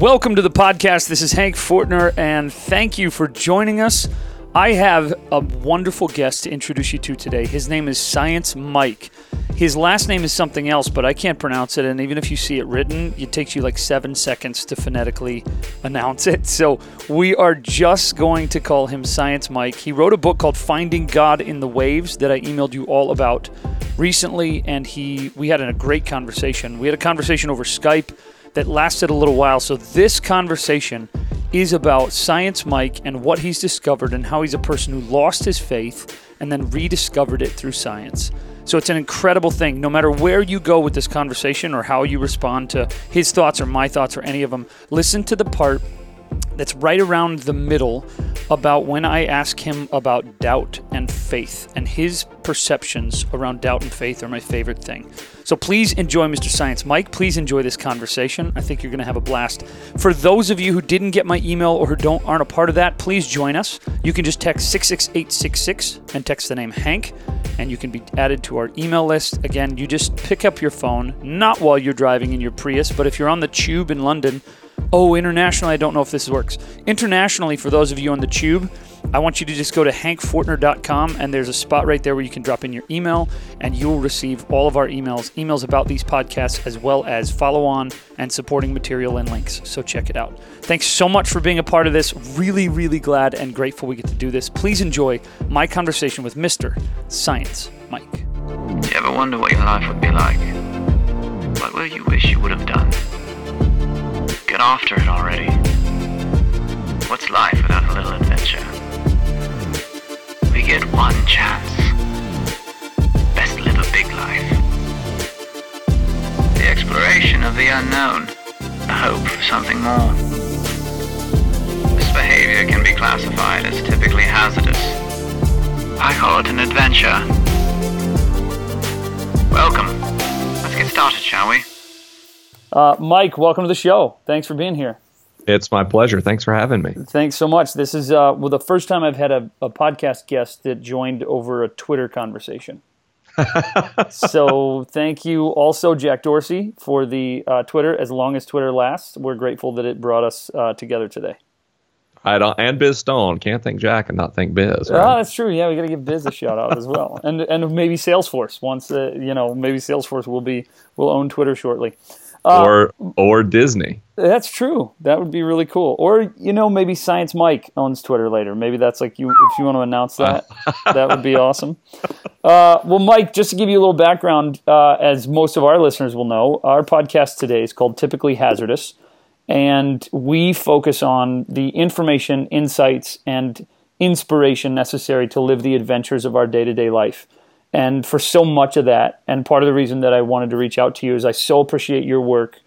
Welcome to the podcast. This is Hank Fortner, and thank you for joining us. I have a wonderful guest to introduce you to today. His name is Science Mike. His last name is something else, but I can't pronounce it, and even if you see it written, it takes you like 7 seconds to phonetically announce it. So we are just going to call him Science Mike. He wrote a book called Finding God in the Waves that I emailed you all about recently, and we had a great conversation. We had a conversation over Skype that lasted a little while. So this conversation is about Science Mike and what he's discovered and how he's a person who lost his faith and then rediscovered it through science. So it's an incredible thing. No matter where you go with this conversation or how you respond to his thoughts or my thoughts or any of them, listen to the part that's right around the middle about when I ask him about doubt and faith, and his perceptions around doubt and faith are my favorite thing. So please enjoy Mr. Science Mike. Please enjoy this conversation. I think you're going to have a blast. For those of you who didn't get my email or who aren't a part of that, please join us. You can just text 66866 and text the name Hank, and you can be added to our email list. Again, you just pick up your phone, not while you're driving in your Prius, but if you're on the Tube in London. Oh, internationally, I don't know if this works. Internationally, for those of you on the Tube, I want you to just go to hankfortner.com, and there's a spot right there where you can drop in your email, and you'll receive all of our emails about these podcasts, as well as follow-on and supporting material and links. So check it out. Thanks so much for being a part of this. Really, really glad and grateful we get to do this. Please enjoy my conversation with Mr. Science Mike. Do you ever wonder what your life would be like? What will you wish you would have done? Get after it already. What's life without a little adventure? We get one chance. Best live a big life. The exploration of the unknown. The hope for something more. This behavior can be classified as typically hazardous. I call it an adventure. Welcome. Let's get started, shall we? Mike, welcome to the show. Thanks for being here. It's my pleasure. Thanks for having me. Thanks so much. This is the first time I've had a podcast guest that joined over a Twitter conversation. So thank you also, Jack Dorsey, for the Twitter. As long as Twitter lasts, we're grateful that it brought us together today. And Biz Stone. Can't thank Jack and not thank Biz. Right? Oh, that's true. Yeah, we got to give Biz a shout out as well, and maybe Salesforce. Once maybe Salesforce will own Twitter shortly. Or Disney. That's true. That would be really cool. Or, maybe Science Mike owns Twitter later. Maybe that's like if you want to announce that, that would be awesome. Well, Mike, just to give you a little background, as most of our listeners will know, our podcast today is called Typically Hazardous, and we focus on the information, insights, and inspiration necessary to live the adventures of our day-to-day life. And for so much of that, and part of the reason that I wanted to reach out to you is I so appreciate your work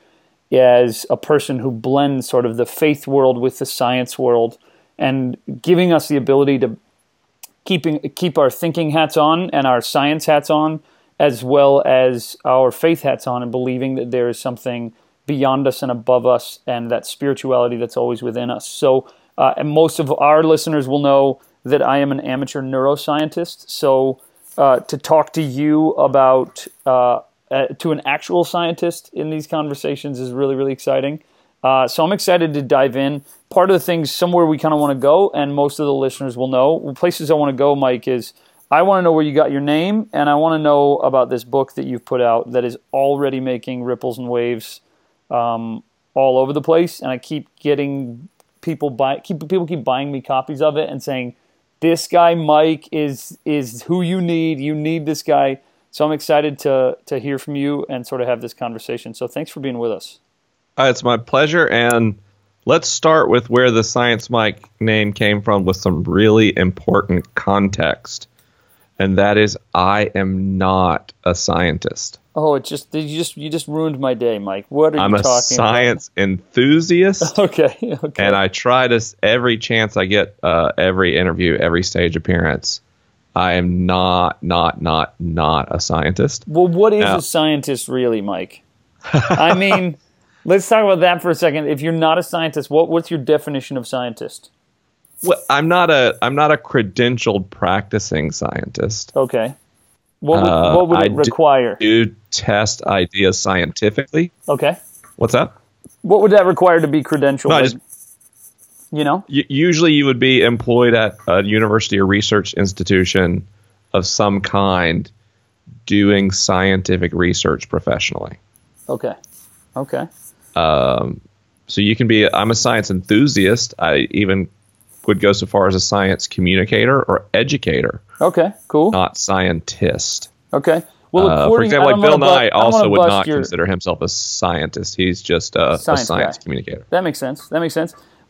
as a person who blends sort of the faith world with the science world, and giving us the ability to keep our thinking hats on and our science hats on, as well as our faith hats on, and believing that there is something beyond us and above us, and that spirituality that's always within us. So, and most of our listeners will know that I am an amateur neuroscientist, so... to talk to you about, to an actual scientist in these conversations is really, really exciting. So I'm excited to dive in. Part of the things, somewhere we kind of want to go, and most of the listeners will know, places I want to go, Mike, is I want to know where you got your name, and I want to know about this book that you've put out that is already making ripples and waves all over the place. And I keep getting people keep buying me copies of it and saying, this guy, Mike, is who you need. You need this guy. So I'm excited to hear from you and sort of have this conversation. So thanks for being with us. It's my pleasure. And let's start with where the Science Mike name came from with some really important context. And that is, I am not a scientist. Oh, it you just ruined my day, Mike. What are you talking about? I'm a science enthusiast. Okay. And I try to, every chance I get, every interview, every stage appearance, I am not a scientist. Well, what is a scientist really, Mike? I mean, let's talk about that for a second. If you're not a scientist, what's your definition of scientist? Well, I'm not a credentialed practicing scientist. Okay. What would it require? I do test ideas scientifically. Okay. What's that? What would that require to be credentialed? No, usually you would be employed at a university or research institution of some kind doing scientific research professionally. Okay. So you can be, I'm a science enthusiast. I even would go so far as a science communicator or educator. Okay, cool. Not scientist. Okay. Well, for example, like Bill Nye also would not consider himself a scientist. He's just a science communicator. That makes sense.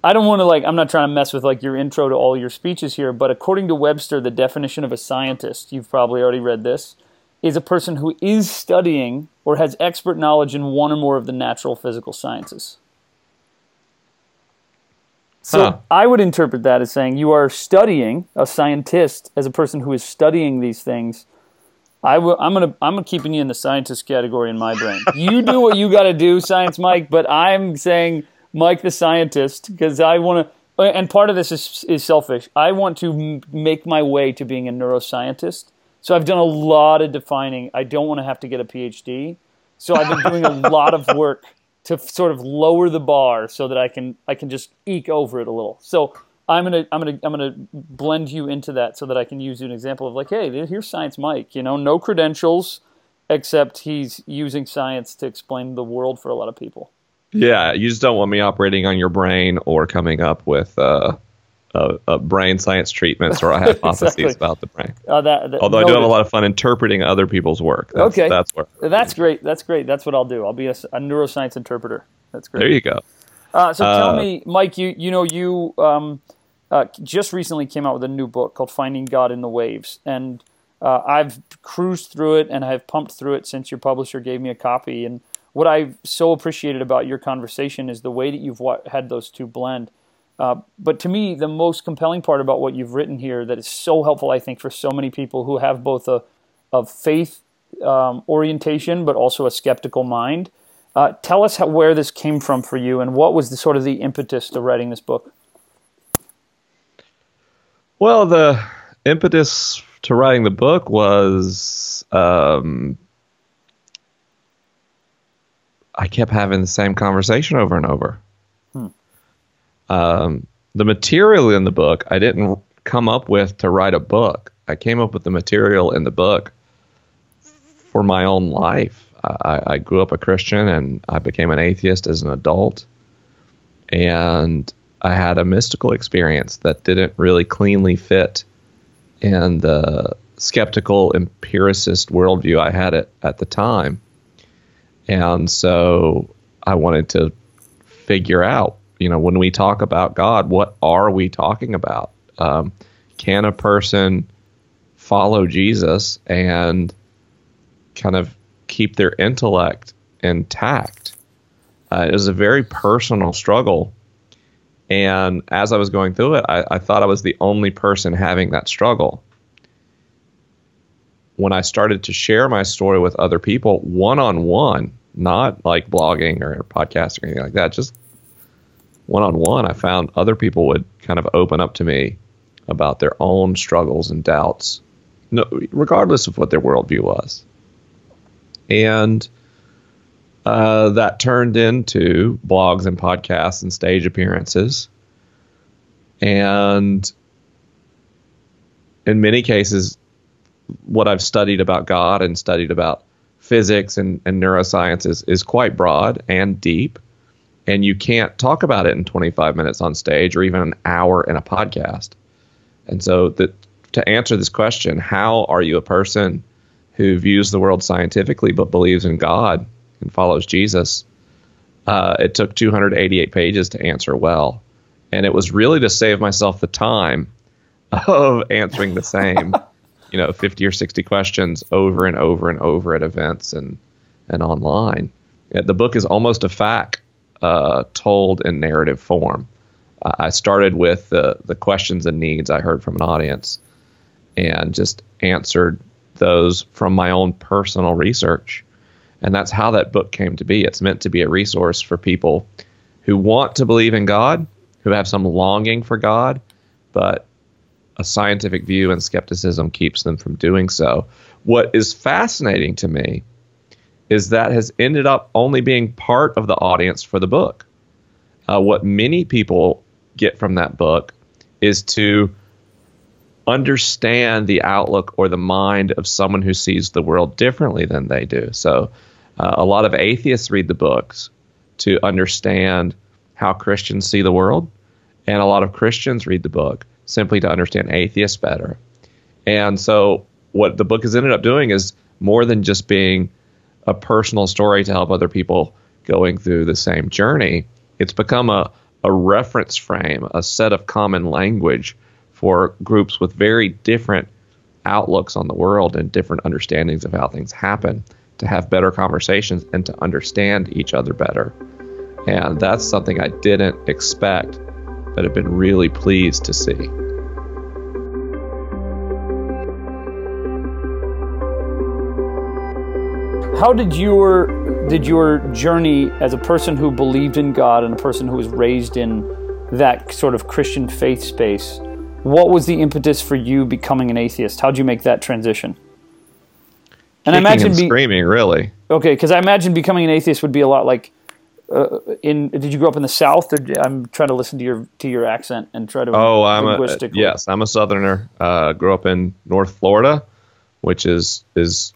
I don't want to I'm not trying to mess with your intro to all your speeches here, but according to Webster, the definition of a scientist, you've probably already read this, is a person who is studying or has expert knowledge in one or more of the natural physical sciences. So I would interpret that as saying you are studying, a scientist as a person who is studying these things. I'm keeping you in the scientist category in my brain. You do what you got to do, Science Mike, but I'm saying Mike the scientist because I want to, and part of this is selfish. I want to make my way to being a neuroscientist. So I've done a lot of defining. I don't want to have to get a PhD. So I've been doing a lot of work to sort of lower the bar so that I can just eke over it a little. So I'm gonna blend you into that so that I can use you an example of hey, here's Science Mike. No credentials, except he's using science to explain the world for a lot of people. Yeah, you just don't want me operating on your brain or coming up with brain science treatments or hypotheses about the brain. Although I do have a lot of fun interpreting other people's work. That's great. That's great. That's what I'll do. I'll be a neuroscience interpreter. That's great. There you go. So tell me, Mike, you just recently came out with a new book called Finding God in the Waves, and I've cruised through it and I've pumped through it since your publisher gave me a copy. And what I so appreciated about your conversation is the way that you've had those two blend. But to me, the most compelling part about what you've written here that is so helpful, I think, for so many people who have both a faith orientation but also a skeptical mind. Tell us where this came from for you, and what was the impetus to writing this book? Well, the impetus to writing the book was I kept having the same conversation over and over. The material in the book, I didn't come up with to write a book. I came up with the material in the book for my own life. I grew up a Christian and I became an atheist as an adult, and I had a mystical experience that didn't really cleanly fit in the skeptical empiricist worldview I had at the time. And so I wanted to figure out, when we talk about God, what are we talking about? Can a person follow Jesus and kind of keep their intellect intact? It was a very personal struggle. And as I was going through it, I thought I was the only person having that struggle. When I started to share my story with other people one-on-one, not like blogging or podcasting or anything like that, just one-on-one, I found other people would kind of open up to me about their own struggles and doubts, regardless of what their worldview was. And that turned into blogs and podcasts and stage appearances. And in many cases, what I've studied about God and studied about physics and neuroscience is quite broad and deep. And you can't talk about it in 25 minutes on stage or even an hour in a podcast. And so to answer this question, how are you a person who views the world scientifically but believes in God and follows Jesus, it took 288 pages to answer well. And it was really to save myself the time of answering the same 50 or 60 questions over and over and over at events and online. The book is almost a fact told in narrative form. I started with the questions and needs I heard from an audience and just answered those from my own personal research. And that's how that book came to be. It's meant to be a resource for people who want to believe in God, who have some longing for God, but a scientific view and skepticism keeps them from doing so. What is fascinating to me is that has ended up only being part of the audience for the book. What many people get from that book is to understand the outlook or the mind of someone who sees the world differently than they do. So a lot of atheists read the books to understand how Christians see the world, and a lot of Christians read the book simply to understand atheists better. And so what the book has ended up doing is more than just being a personal story to help other people going through the same journey. It's become a reference frame, a set of common language for groups with very different outlooks on the world and different understandings of how things happen to have better conversations and to understand each other better. And that's something I didn't expect, but have been really pleased to see. How did your journey as a person who believed in God and a person who was raised in that sort of Christian faith space, what was the impetus for you becoming an atheist? How did you make that transition? And I imagine screaming, really. Okay, because I imagine becoming an atheist would be a lot like. Did you grow up in the South? Or I'm trying to listen to your accent and try to. Oh, I'm a Southerner. Grew up in North Florida, which is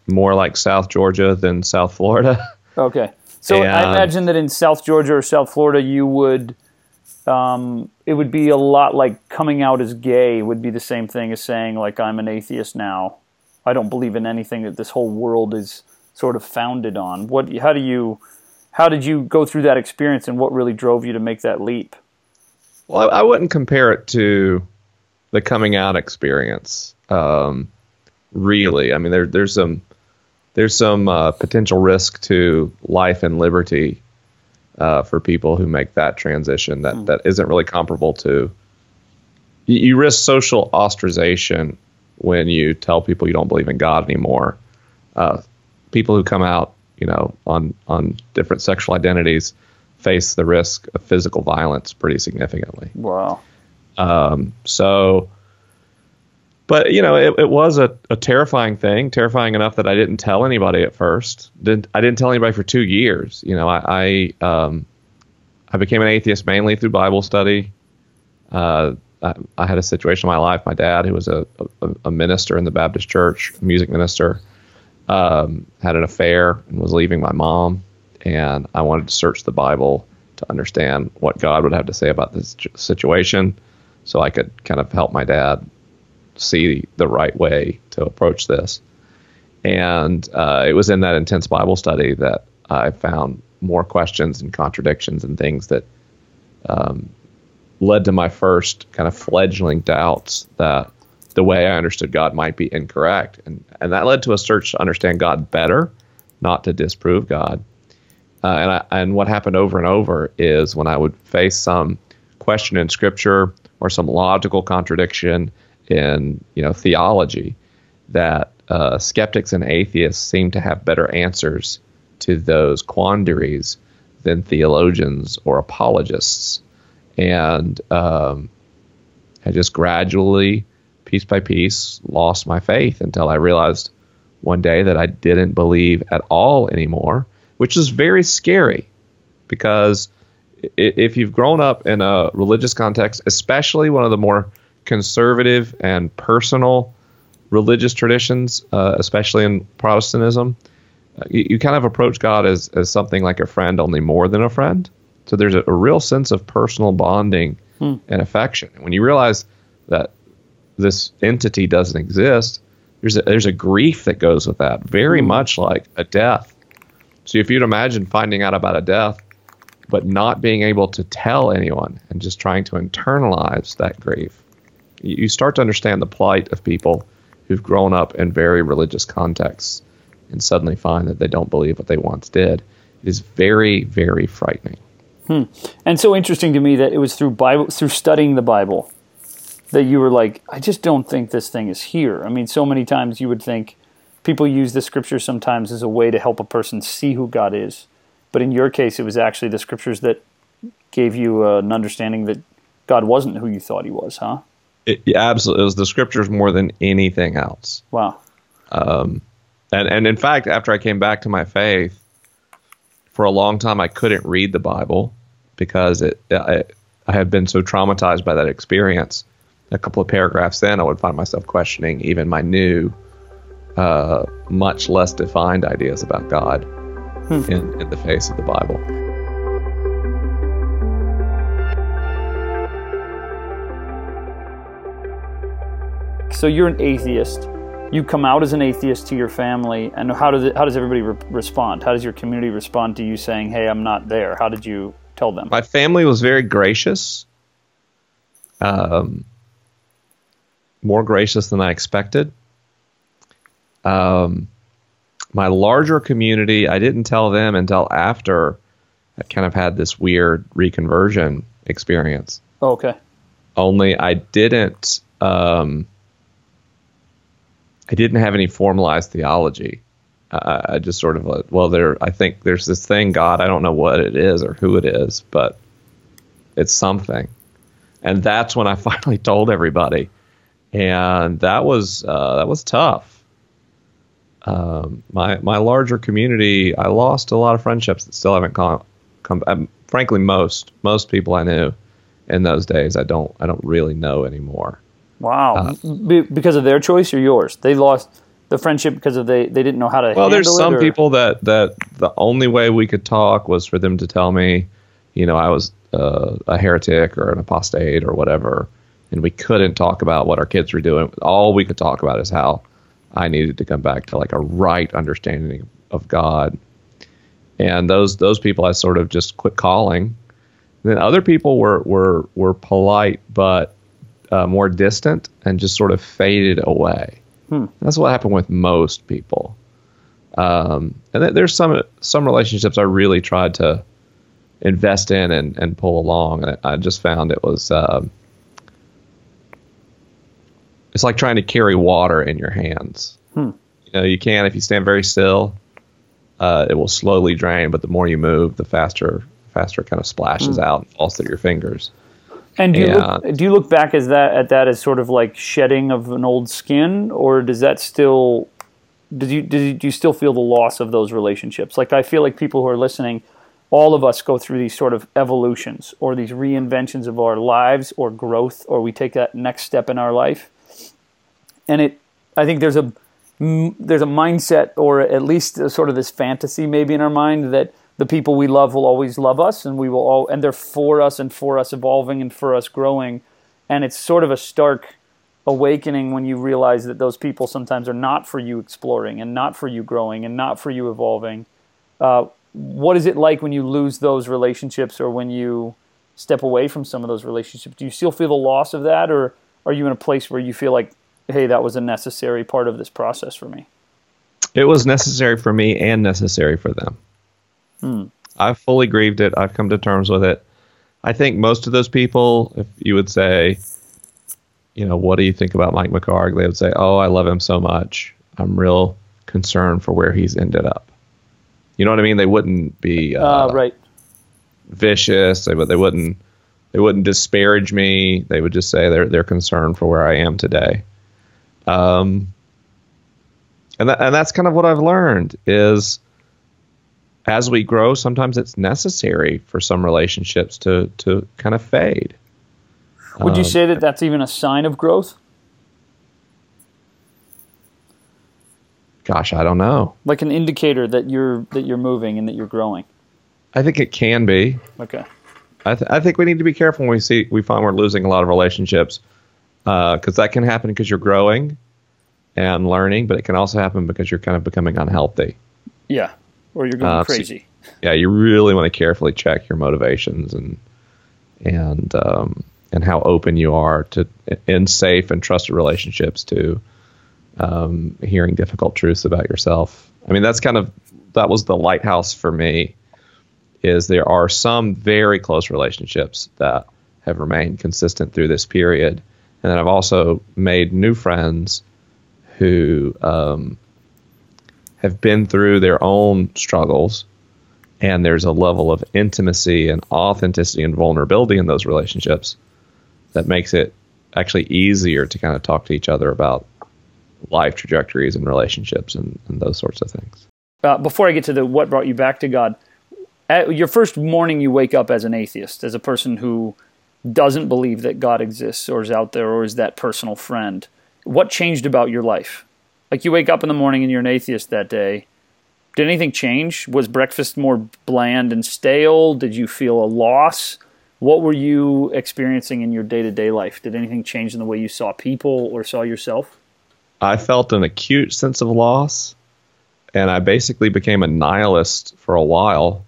more like South Georgia than South Florida. Okay. So and I imagine that in South Georgia or South Florida, you would, it would be a lot like coming out as gay would be the same thing as saying, like, I'm an atheist now. I don't believe in anything that this whole world is sort of founded on. How did you go through that experience, and what really drove you to make that leap? Well, I wouldn't compare it to the coming out experience. Really, I mean, there's some potential risk to life and liberty for people who make that transition that isn't really comparable to. You risk social ostracization when you tell people you don't believe in God anymore. People who come out, on different sexual identities, face the risk of physical violence pretty significantly. Wow. But, it was a terrifying thing, terrifying enough that I didn't tell anybody at first. I didn't tell anybody for 2 years. I became an atheist mainly through Bible study. I had a situation in my life. My dad, who was a minister in the Baptist church, a music minister, had an affair and was leaving my mom. And I wanted to search the Bible to understand what God would have to say about this situation so I could kind of help my dad see the right way to approach this. And it was in that intense Bible study that I found more questions and contradictions and things that led to my first kind of fledgling doubts that the way I understood God might be incorrect. And that led to a search to understand God better, not to disprove God. And what happened over and over is when I would face some question in Scripture or some logical contradiction in theology, that skeptics and atheists seem to have better answers to those quandaries than theologians or apologists. And I just gradually, piece by piece, lost my faith until I realized one day that I didn't believe at all anymore, which is very scary, because if you've grown up in a religious context, especially one of the more conservative and personal religious traditions, especially in Protestantism, you kind of approach God as something like a friend, only more than a friend. So there's a real sense of personal bonding and affection. And when you realize that this entity doesn't exist, there's a grief that goes with that, very much like a death. So if you'd imagine finding out about a death, but not being able to tell anyone and just trying to internalize that grief, you start to understand the plight of people who've grown up in very religious contexts and suddenly find that they don't believe what they once did. It is very, very frightening. And so interesting to me that it was through studying the Bible that you were like, I just don't think this thing is here. I mean, so many times you would think people use the Scriptures sometimes as a way to help a person see who God is. But in your case, it was actually the Scriptures that gave you an understanding that God wasn't who you thought he was, huh? Yeah, absolutely. It was the Scriptures more than anything else. Wow. And in fact, after I came back to my faith, for a long time, I couldn't read the Bible because I had been so traumatized by that experience. A couple of paragraphs in, I would find myself questioning even my new, much less defined ideas about God in the face of the Bible. So you're an atheist. You come out as an atheist to your family, and how does everybody respond? How does your community respond to you saying, "Hey, I'm not there"? How did you tell them? My family was very gracious. More gracious than I expected. My larger community, I didn't tell them until after I kind of had this weird reconversion experience. Oh, okay. Only I didn't have any formalized theology. I just sort of I think there's this thing, God, I don't know what it is or who it is, but it's something. And that's when I finally told everybody, and that was tough. My larger community, I lost a lot of friendships that still haven't come. Frankly, most people I knew in those days, I don't really know anymore. Wow, because of their choice or yours? They lost the friendship because of they didn't know how to handle it? Well, there's some people that the only way we could talk was for them to tell me, you know, I was a heretic or an apostate or whatever, and we couldn't talk about what our kids were doing. All we could talk about is how I needed to come back to like a right understanding of God. And those people I sort of just quit calling. And then other people were polite but more distant and just sort of faded away. That's what happened with most people. And there's some relationships I really tried to invest in and pull along. And I just found it was, it's like trying to carry water in your hands. You know, you can, if you stand very still, it will slowly drain, but the more you move, the faster it kind of splashes out and falls through your fingers. And do you look back at that as sort of like shedding of an old skin, or does that still, do you still feel the loss of those relationships? Like, I feel like people who are listening, all of us go through these sort of evolutions or these reinventions of our lives or growth, or we take that next step in our life. And I think there's a mindset, or at least sort of this fantasy maybe in our mind, that the people we love will always love us and they're for us and for us evolving and for us growing. And it's sort of a stark awakening when you realize that those people sometimes are not for you exploring and not for you growing and not for you evolving. What is it like when you lose those relationships, or when you step away from some of those relationships? Do you still feel the loss of that, or are you in a place where you feel like, hey, that was a necessary part of this process for me? It was necessary for me and necessary for them. I've fully grieved it. I've come to terms with it. I think most of those people, if you would say, you know, what do you think about Mike McHargue? They would say, oh, I love him so much. I'm real concerned for where he's ended up. You know what I mean? They wouldn't be right, vicious. They wouldn't disparage me. They would just say they're concerned for where I am today. And that's kind of what I've learned is, as we grow, sometimes it's necessary for some relationships to kind of fade. Would you say that's even a sign of growth? Gosh, I don't know. Like an indicator that you're moving and that you're growing. I think it can be. Okay. I think we need to be careful when we find we're losing a lot of relationships, because that can happen because you're growing and learning, but it can also happen because you're kind of becoming unhealthy. Yeah, or you're going crazy. So, yeah, you really want to carefully check your motivations and how open you are to in safe and trusted relationships to. Hearing difficult truths about yourself. I mean, that was the lighthouse for me, is there are some very close relationships that have remained consistent through this period. And then I've also made new friends who have been through their own struggles. And there's a level of intimacy and authenticity and vulnerability in those relationships that makes it actually easier to kind of talk to each other about life trajectories and relationships and those sorts of things. Before I get to what brought you back to God, your first morning you wake up as an atheist, as a person who doesn't believe that God exists or is out there or is that personal friend. What changed about your life? Like, you wake up in the morning and you're an atheist that day. Did anything change? Was breakfast more bland and stale? Did you feel a loss? What were you experiencing in your day-to-day life? Did anything change in the way you saw people or saw yourself? I felt an acute sense of loss, and I basically became a nihilist for a while.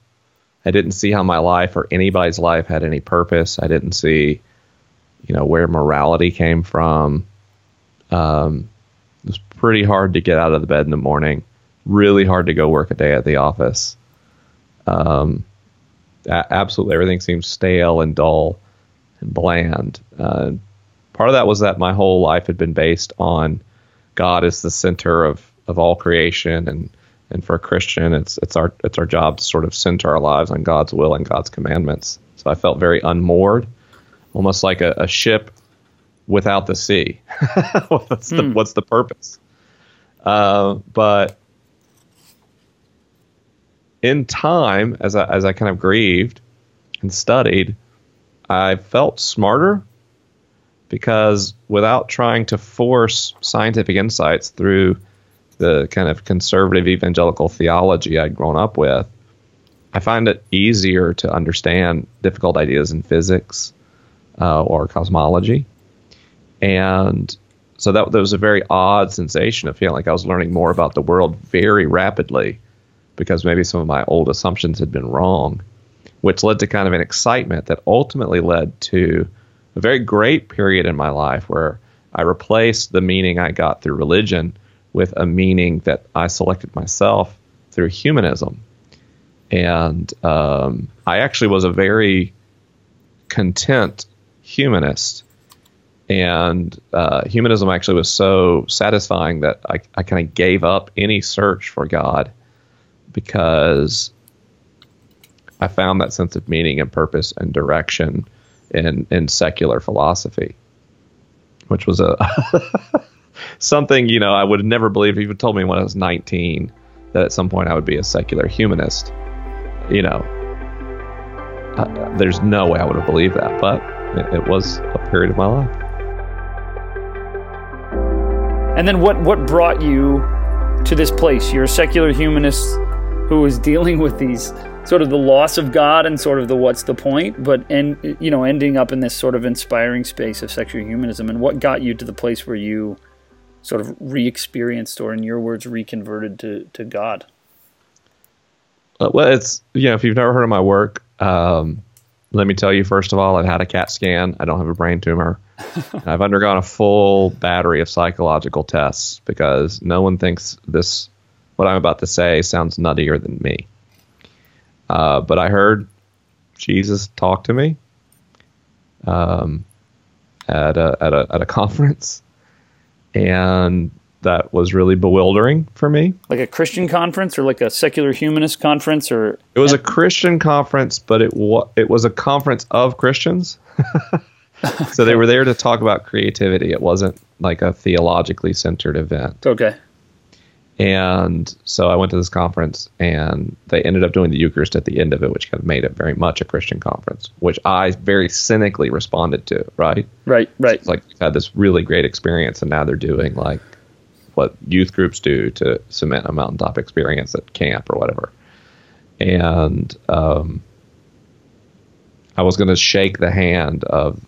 I didn't see how my life or anybody's life had any purpose. I didn't see, where morality came from. It was pretty hard to get out of the bed in the morning. Really hard to go work a day at the office. Absolutely everything seemed stale and dull and bland. Part of that was that my whole life had been based on God as the center of all creation, and for a Christian, it's our job to sort of center our lives on God's will and God's commandments. So I felt very unmoored, almost like a ship without the sea. What's the purpose? But in time, as I kind of grieved and studied, I felt smarter, because without trying to force scientific insights through the kind of conservative evangelical theology I'd grown up with, I find it easier to understand difficult ideas in physics or cosmology. And so that was a very odd sensation of feeling like I was learning more about the world very rapidly, because maybe some of my old assumptions had been wrong, which led to kind of an excitement that ultimately led to a very great period in my life where I replaced the meaning I got through religion with a meaning that I selected myself through humanism. And I actually was a very content humanist. And humanism actually was so satisfying that I kind of gave up any search for God, because I found that sense of meaning and purpose and direction in secular philosophy, which was a something, I would have never believed if you told me when I was 19 that at some point I would be a secular humanist. There's no way I would have believed that, but it was a period of my life. And then what brought you to this place? You're a secular humanist who is dealing with these sort of the loss of God and sort of the what's the point, but ending up in this sort of inspiring space of secular humanism. And what got you to the place where you sort of re-experienced, or in your words, reconverted to God? Well, it's, if you've never heard of my work, let me tell you, first of all, I've had a CAT scan. I don't have a brain tumor. I've undergone a full battery of psychological tests, because no one thinks this, what I'm about to say, sounds nuttier than me. But I heard Jesus talk to me at a conference, and that was really bewildering for me. Like a Christian conference, or like a secular humanist conference, or it was a Christian conference, but it was a conference of Christians. So they were there to talk about creativity. It wasn't like a theologically centered event. Okay. And so I went to this conference, and they ended up doing the Eucharist at the end of it, which kind of made it very much a Christian conference, which I very cynically responded to, right? Right. So we've had this really great experience, and now they're doing like what youth groups do to cement a mountaintop experience at camp or whatever. And I was going to shake the hand of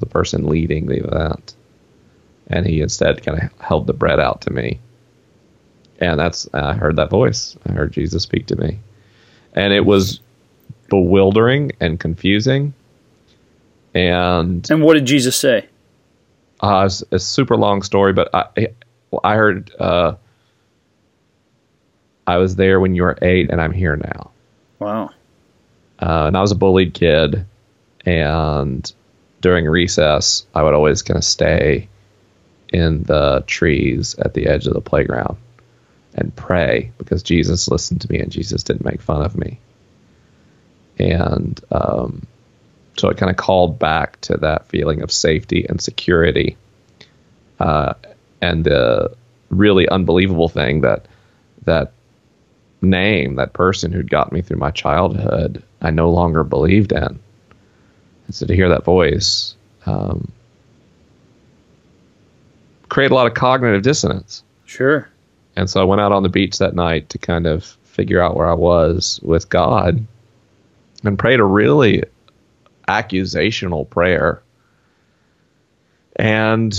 the person leading the event, and he instead kind of held the bread out to me. And I heard that voice. I heard Jesus speak to me. And it was bewildering and confusing. And what did Jesus say? It's a super long story, but I heard, I was there when you were 8, and I'm here now. Wow. And I was a bullied kid, and during recess, I would always kind of stay in the trees at the edge of the playground and pray, because Jesus listened to me and Jesus didn't make fun of me. And so it kind of called back to that feeling of safety and security, and the really unbelievable thing that name, that person who'd got me through my childhood, I no longer believed in. And so to hear that voice create a lot of cognitive dissonance. Sure. And so I went out on the beach that night to kind of figure out where I was with God and prayed a really accusational prayer. And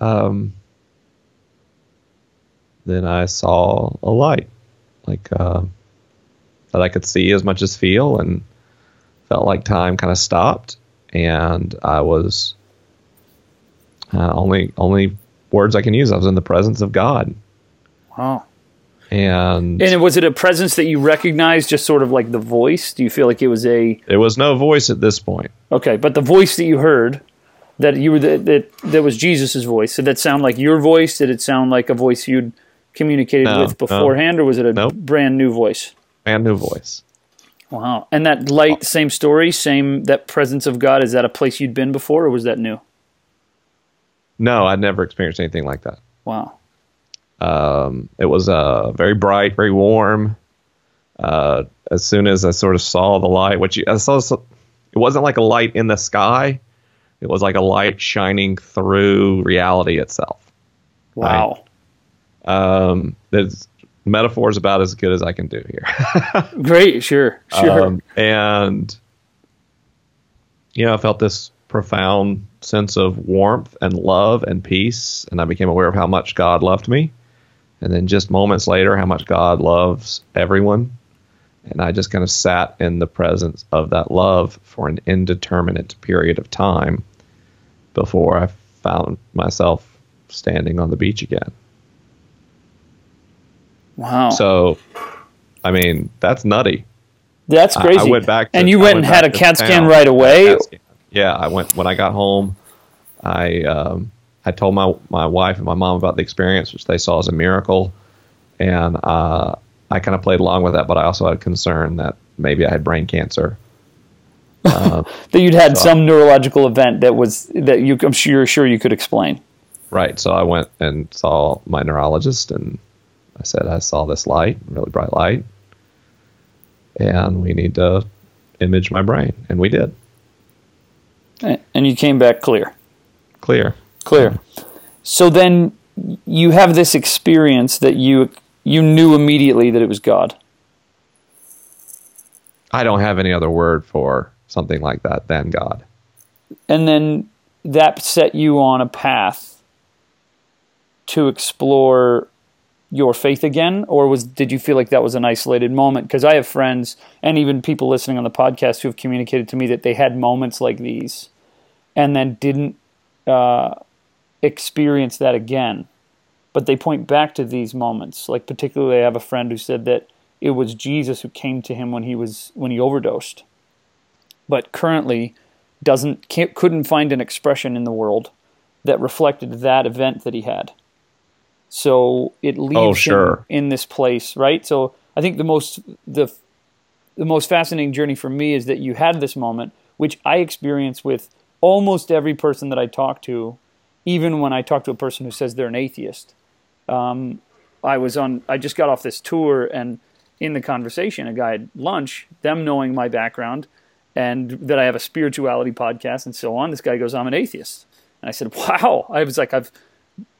then I saw a light, like that I could see as much as feel, and felt like time kind of stopped. And I was only words I can use. I was in the presence of God. Wow. And was it a presence that you recognized, just sort of like the voice? Do you feel like it was a? It was no voice at this point. Okay, but the voice that you heard, that you were that was Jesus's voice. Did that sound like your voice? Did it sound like a voice you'd communicated with beforehand, or was it a brand new voice? Brand new voice. Wow. And that light, same story, same that presence of God. Is that a place you'd been before, or was that new? No, I'd never experienced anything like that. Wow. It was very bright, very warm. As soon as I sort of saw the light, it wasn't like a light in the sky. It was like a light shining through reality itself. Wow. Right? The metaphor is about as good as I can do here. Great. Sure. And, I felt this profound sense of warmth and love and peace. And I became aware of how much God loved me. And then just moments later, how much God loves everyone. And I just kind of sat in the presence of that love for an indeterminate period of time before I found myself standing on the beach again. Wow. So, that's nutty. That's crazy. I went back to, and you went and had a CAT scan right away? Yeah, I went when I got home. I told my wife and my mom about the experience, which they saw as a miracle, and I kind of played along with that, but I also had concern that maybe I had brain cancer. That you'd had some neurological event that I'm sure you could explain. Right. So I went and saw my neurologist, and I said, I saw this light, really bright light, and we need to image my brain. And we did. And you came back clear. Clear. So then you have this experience that you knew immediately that it was God. I don't have any other word for something like that than God. And then that set you on a path to explore your faith again, or did you feel like that was an isolated moment? Because I have friends and even people listening on the podcast who have communicated to me that they had moments like these and then didn't experience that again. But they point back to these moments. Like particularly, I have a friend who said that it was Jesus who came to him when he overdosed, but currently couldn't find an expression in the world that reflected that event that he had. So it leaves him in this place, right? So I think the most fascinating journey for me is that you had this moment, which I experience with almost every person that I talk to, even when I talk to a person who says they're an atheist. I just got off this tour, and in the conversation, a guy at lunch, them knowing my background and that I have a spirituality podcast and so on, this guy goes, I'm an atheist. And I said, wow. I was like, I've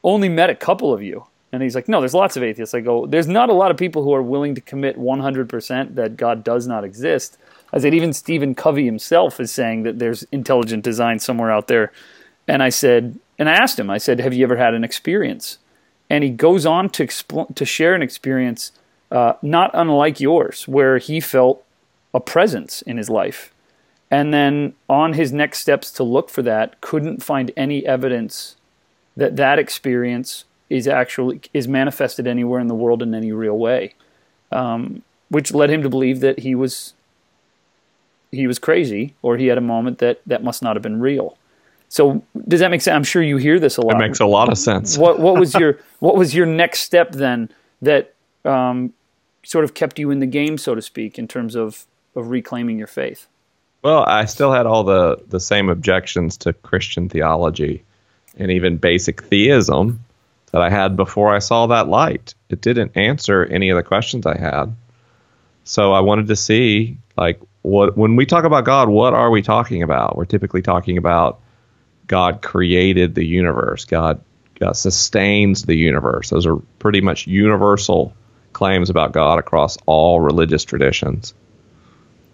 only met a couple of you. And he's like, no, there's lots of atheists. I go, there's not a lot of people who are willing to commit 100% that God does not exist. I said, even Stephen Covey himself is saying that there's intelligent design somewhere out there. And I said, and I asked him, I said, have you ever had an experience? And he goes on to share an experience not unlike yours, where he felt a presence in his life. And then on his next steps to look for that, couldn't find any evidence that that experience is manifested anywhere in the world in any real way, which led him to believe that he was crazy, or he had a moment that must not have been real. So does that make sense? I'm sure you hear this a lot. It makes a lot of sense. What was your next step then that sort of kept you in the game, so to speak, in terms of reclaiming your faith? Well, I still had all the same objections to Christian theology and even basic theism that I had before I saw that light. It didn't answer any of the questions I had. So I wanted to see, like, what, when we talk about God, what are we talking about? We're typically talking about God created the universe. God sustains the universe. Those are pretty much universal claims about God across all religious traditions.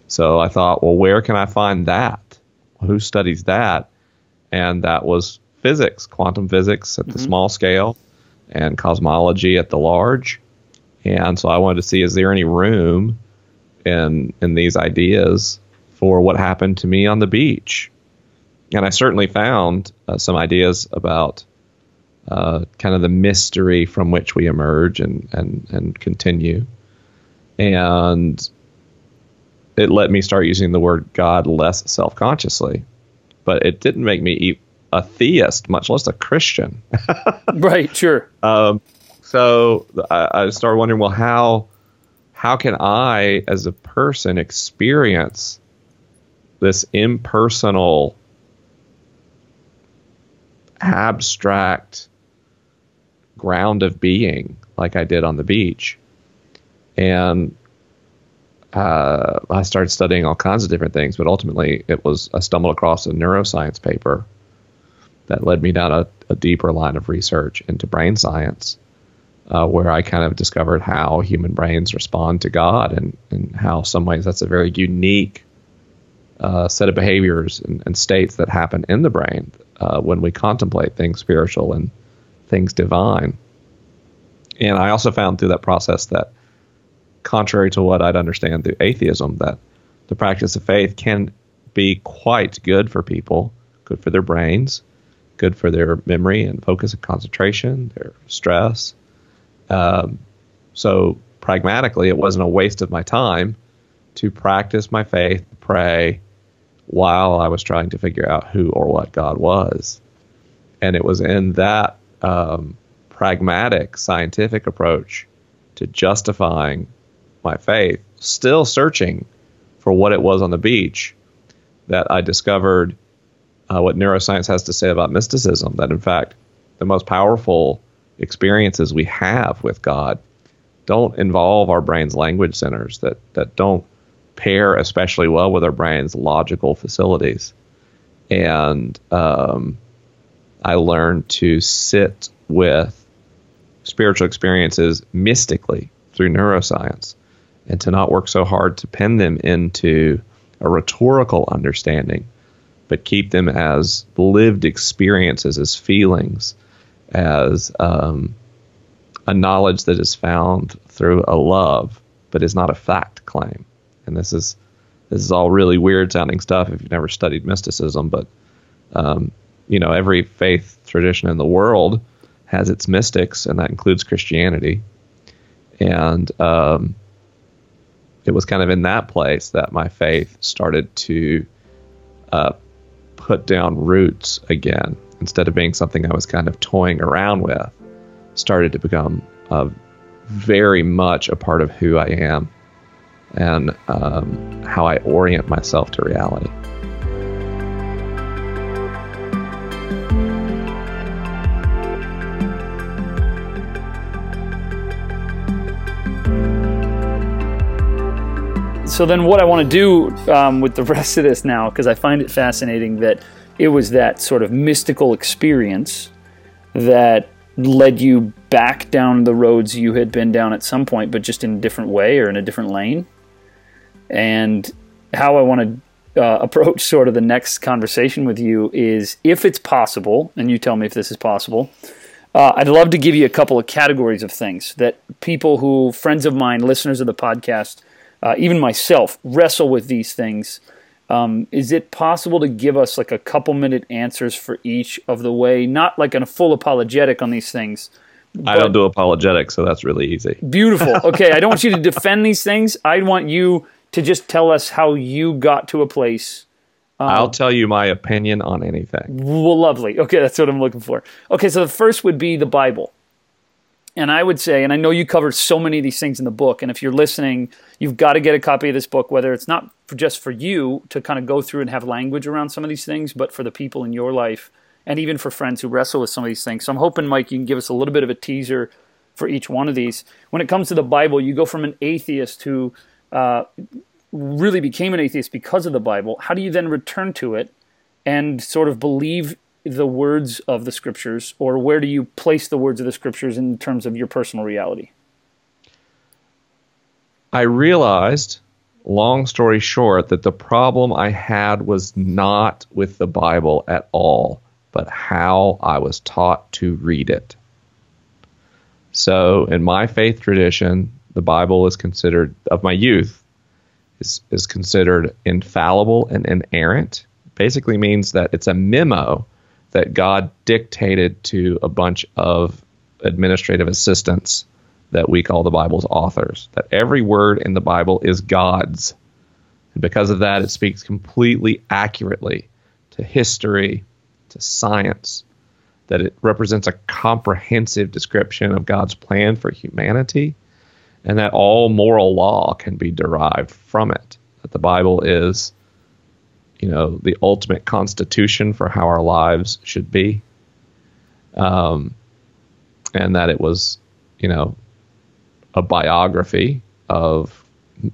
So I thought, well, where can I find that? Who studies that? And that was physics, quantum physics at the small scale and cosmology at the large. And so I wanted to see, is there any room in these ideas for what happened to me on the beach? And I certainly found some ideas about kind of the mystery from which we emerge and continue. And it let me start using the word God less self-consciously. But it didn't make me a theist, much less a Christian. Right, sure. So I started wondering, well, how can I, as a person, experience this impersonal, abstract ground of being like I did on the beach? And I started studying all kinds of different things, but ultimately I stumbled across a neuroscience paper that led me down a deeper line of research into brain science, where I kind of discovered how human brains respond to God, and how in some ways that's a very unique set of behaviors and states that happen in the brain when we contemplate things spiritual and things divine. And I also found through that process that, contrary to what I'd understand through atheism, that the practice of faith can be quite good for people, good for their brains, good for their memory and focus and concentration, their stress. So pragmatically, it wasn't a waste of my time to practice my faith, pray, while I was trying to figure out who or what God was. And it was in that pragmatic, scientific approach to justifying my faith, still searching for what it was on the beach, that I discovered what neuroscience has to say about mysticism, that in fact, the most powerful experiences we have with God don't involve our brain's language centers, that don't pair especially well with our brain's logical facilities. And I learned to sit with spiritual experiences mystically through neuroscience, and to not work so hard to pin them into a rhetorical understanding, but keep them as lived experiences, as feelings, as a knowledge that is found through a love, but is not a fact claim. And this is all really weird sounding stuff if you've never studied mysticism, but every faith tradition in the world has its mystics, and that includes Christianity. And it was kind of in that place that my faith started to put down roots again. Instead of being something I was kind of toying around with, started to become very much a part of who I am and how I orient myself to reality. So then what I want to do with the rest of this now, because I find it fascinating that it was that sort of mystical experience that led you back down the roads you had been down at some point, but just in a different way or in a different lane. And how I want to approach sort of the next conversation with you is, if it's possible, and you tell me if this is possible, I'd love to give you a couple of categories of things that people who, friends of mine, listeners of the podcast, even myself, wrestle with these things. Is it possible to give us like a couple-minute answers for each of the way? Not like a full apologetic on these things. I don't do apologetics, so that's really easy. Beautiful. Okay, I don't want you to defend these things. I want you to just tell us how you got to a place. I'll tell you my opinion on anything. Well, lovely. Okay, that's what I'm looking for. Okay, so the first would be the Bible. And I would say, and I know you cover so many of these things in the book, and if you're listening, you've got to get a copy of this book, whether it's not just for you to kind of go through and have language around some of these things, but for the people in your life, and even for friends who wrestle with some of these things. So I'm hoping, Mike, you can give us a little bit of a teaser for each one of these. When it comes to the Bible, you go from an atheist who really became an atheist because of the Bible, how do you then return to it and sort of believe the words of the scriptures, or where do you place the words of the scriptures in terms of your personal reality? I realized, long story short, that the problem I had was not with the Bible at all, but how I was taught to read it. So in my faith tradition, the Bible is considered, of my youth, is considered infallible and inerrant. Basically means that it's a memo that God dictated to a bunch of administrative assistants that we call the Bible's authors, that every word in the Bible is God's. And because of that, it speaks completely accurately to history, to science, that it represents a comprehensive description of God's plan for humanity, and that all moral law can be derived from it, that the Bible is, you know, the ultimate constitution for how our lives should be, and that it was, you know, a biography of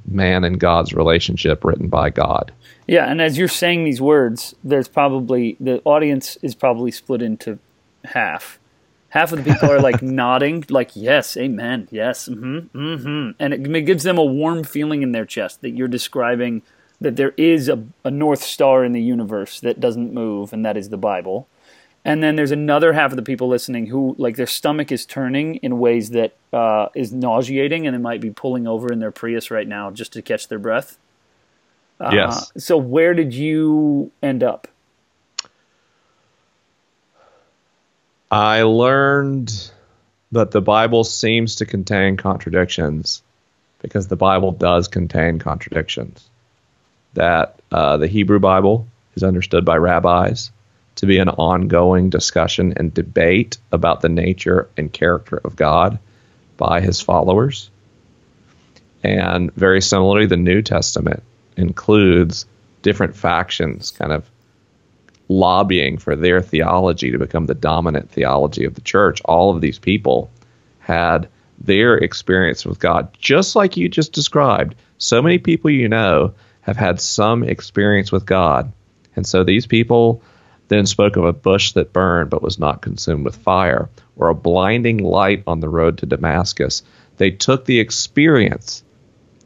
man and God's relationship written by God. Yeah, and as you're saying these words, there's probably, the audience is probably split into half. Half of the people are like nodding, like, yes, amen, yes, mm-hmm, mm-hmm. And it gives them a warm feeling in their chest that you're describing, that there is a North Star in the universe that doesn't move, and that is the Bible. And then there's another half of the people listening who, like, their stomach is turning in ways that is nauseating, and they might be pulling over in their Prius right now just to catch their breath. Yes. So where did you end up? I learned that the Bible seems to contain contradictions, because the Bible does contain contradictions. That the Hebrew Bible is understood by rabbis to be an ongoing discussion and debate about the nature and character of God by his followers. And very similarly, the New Testament includes different factions kind of lobbying for their theology to become the dominant theology of the church. All of these people had their experience with God, just like you just described. So many people you know have had some experience with God. And so these people then spoke of a bush that burned but was not consumed with fire, or a blinding light on the road to Damascus. They took the experience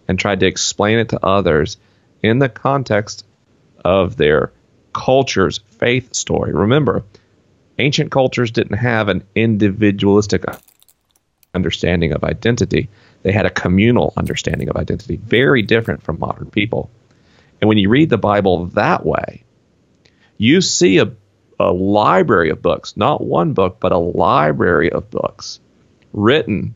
and tried to explain it to others in the context of their culture's faith story. Remember, ancient cultures didn't have an individualistic understanding of identity. They had a communal understanding of identity, very different from modern people. And when you read the Bible that way, you see a library of books, not one book, but a library of books written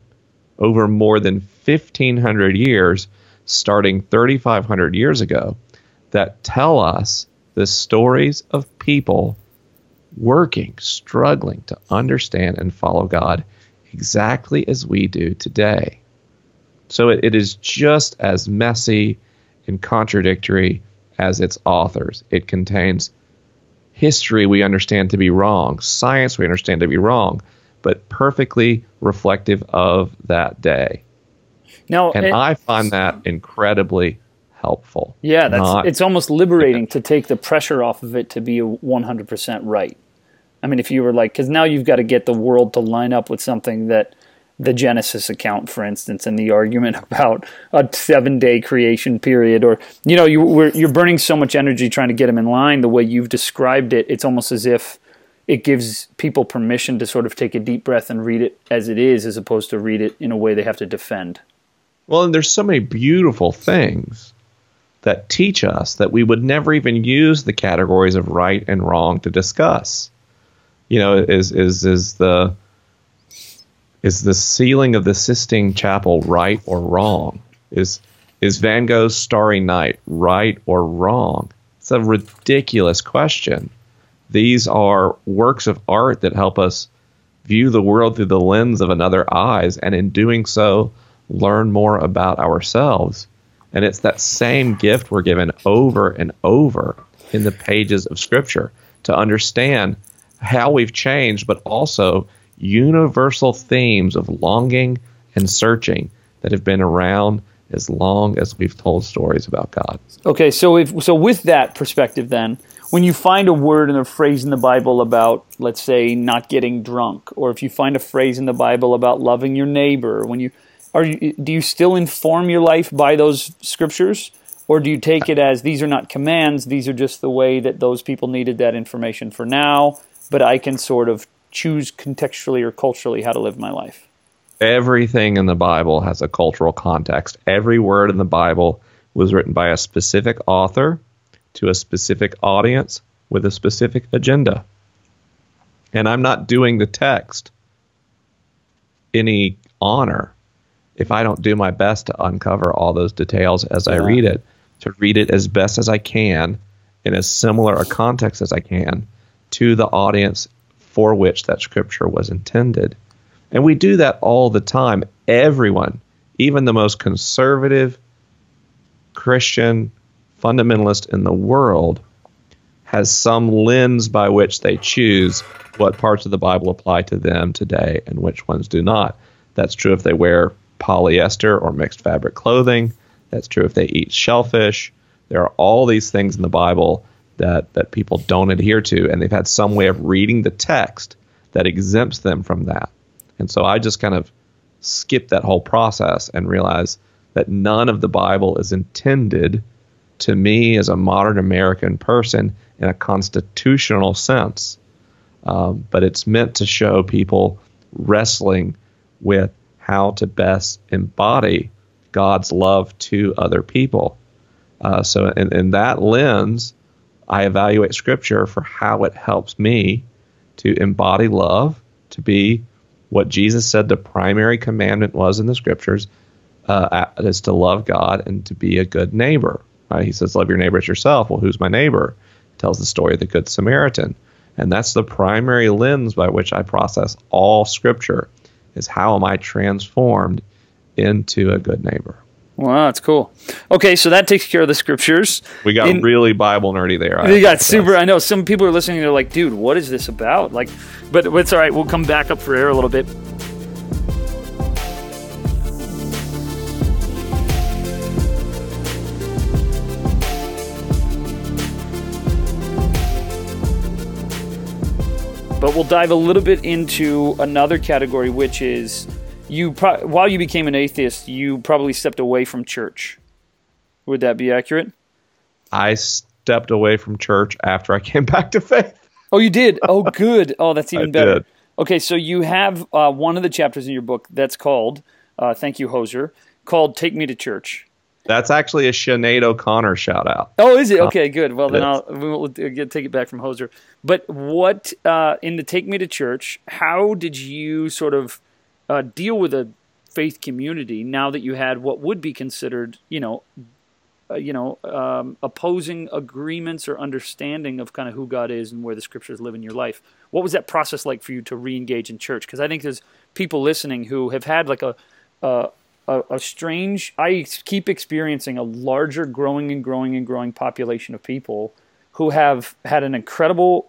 over more than 1,500 years, starting 3,500 years ago, that tell us the stories of people working, struggling to understand and follow God exactly as we do today. So it is just as messy and contradictory as its authors. It contains history we understand to be wrong, science we understand to be wrong, but perfectly reflective of that day. Now, and I find that incredibly helpful. Yeah, it's almost liberating to take the pressure off of it to be 100% right. I mean, if you were like, because now you've got to get the world to line up with something that the Genesis account, for instance, and the argument about a 7-day creation period, or, you know, you're burning so much energy trying to get them in line. The way you've described it, it's almost as if it gives people permission to sort of take a deep breath and read it as it is, as opposed to read it in a way they have to defend. Well, and there's so many beautiful things that teach us that we would never even use the categories of right and wrong to discuss. You know, is the ceiling of the Sistine Chapel right or wrong? Is Van Gogh's Starry Night right or wrong? It's a ridiculous question. These are works of art that help us view the world through the lens of another eyes, and in doing so, learn more about ourselves. And it's that same gift we're given over and over in the pages of Scripture to understand how we've changed, but also universal themes of longing and searching that have been around as long as we've told stories about God. Okay, so with that perspective then, when you find a word and a phrase in the Bible about, let's say, not getting drunk, or if you find a phrase in the Bible about loving your neighbor, do you still inform your life by those scriptures? Or do you take it as, these are not commands, these are just the way that those people needed that information for now, but I can sort of choose contextually or culturally how to live my life? Everything in the Bible has a cultural context. Every word in the Bible was written by a specific author to a specific audience with a specific agenda. And I'm not doing the text any honor if I don't do my best to uncover all those details as I read it, to read it as best as I can in as similar a context as I can to the audience for which that scripture was intended. And we do that all the time. Everyone, even the most conservative Christian fundamentalist in the world, has some lens by which they choose what parts of the Bible apply to them today and which ones do not. That's true if they wear polyester or mixed fabric clothing. That's true if they eat shellfish. There are all these things in the Bible that people don't adhere to, and they've had some way of reading the text that exempts them from that. And so I just kind of skip that whole process and realize that none of the Bible is intended to me as a modern American person in a constitutional sense, but it's meant to show people wrestling with how to best embody God's love to other people. So in that lens, I evaluate Scripture for how it helps me to embody love, to be what Jesus said the primary commandment was in the Scriptures, is to love God and to be a good neighbor. Right? He says, love your neighbor as yourself. Well, who's my neighbor? He tells the story of the Good Samaritan. And that's the primary lens by which I process all Scripture, is how am I transformed into a good neighbor? Wow, that's cool. Okay, so that takes care of the scriptures. We got really Bible nerdy there. We got super. I know some people are listening and they're like, "Dude, what is this about?" Like, but it's all right. We'll come back up for air a little bit. But we'll dive a little bit into another category, which is while you became an atheist, you probably stepped away from church. Would that be accurate? I stepped away from church after I came back to faith. Oh, you did? Oh, good. Oh, that's even better. Did. Okay, so you have one of the chapters in your book that's called, thank you, Hoser, called Take Me to Church. That's actually a Sinead O'Connor shout-out. Oh, is it? Okay, good. Well, then we'll take it back from Hoser. But what, in the Take Me to Church, how did you sort of deal with a faith community now that you had what would be considered, opposing agreements or understanding of kind of who God is and where the Scriptures live in your life? What was that process like for you to re-engage in church? Because I think there's people listening who have had like a strange, I keep experiencing a larger growing population of people who have had an incredible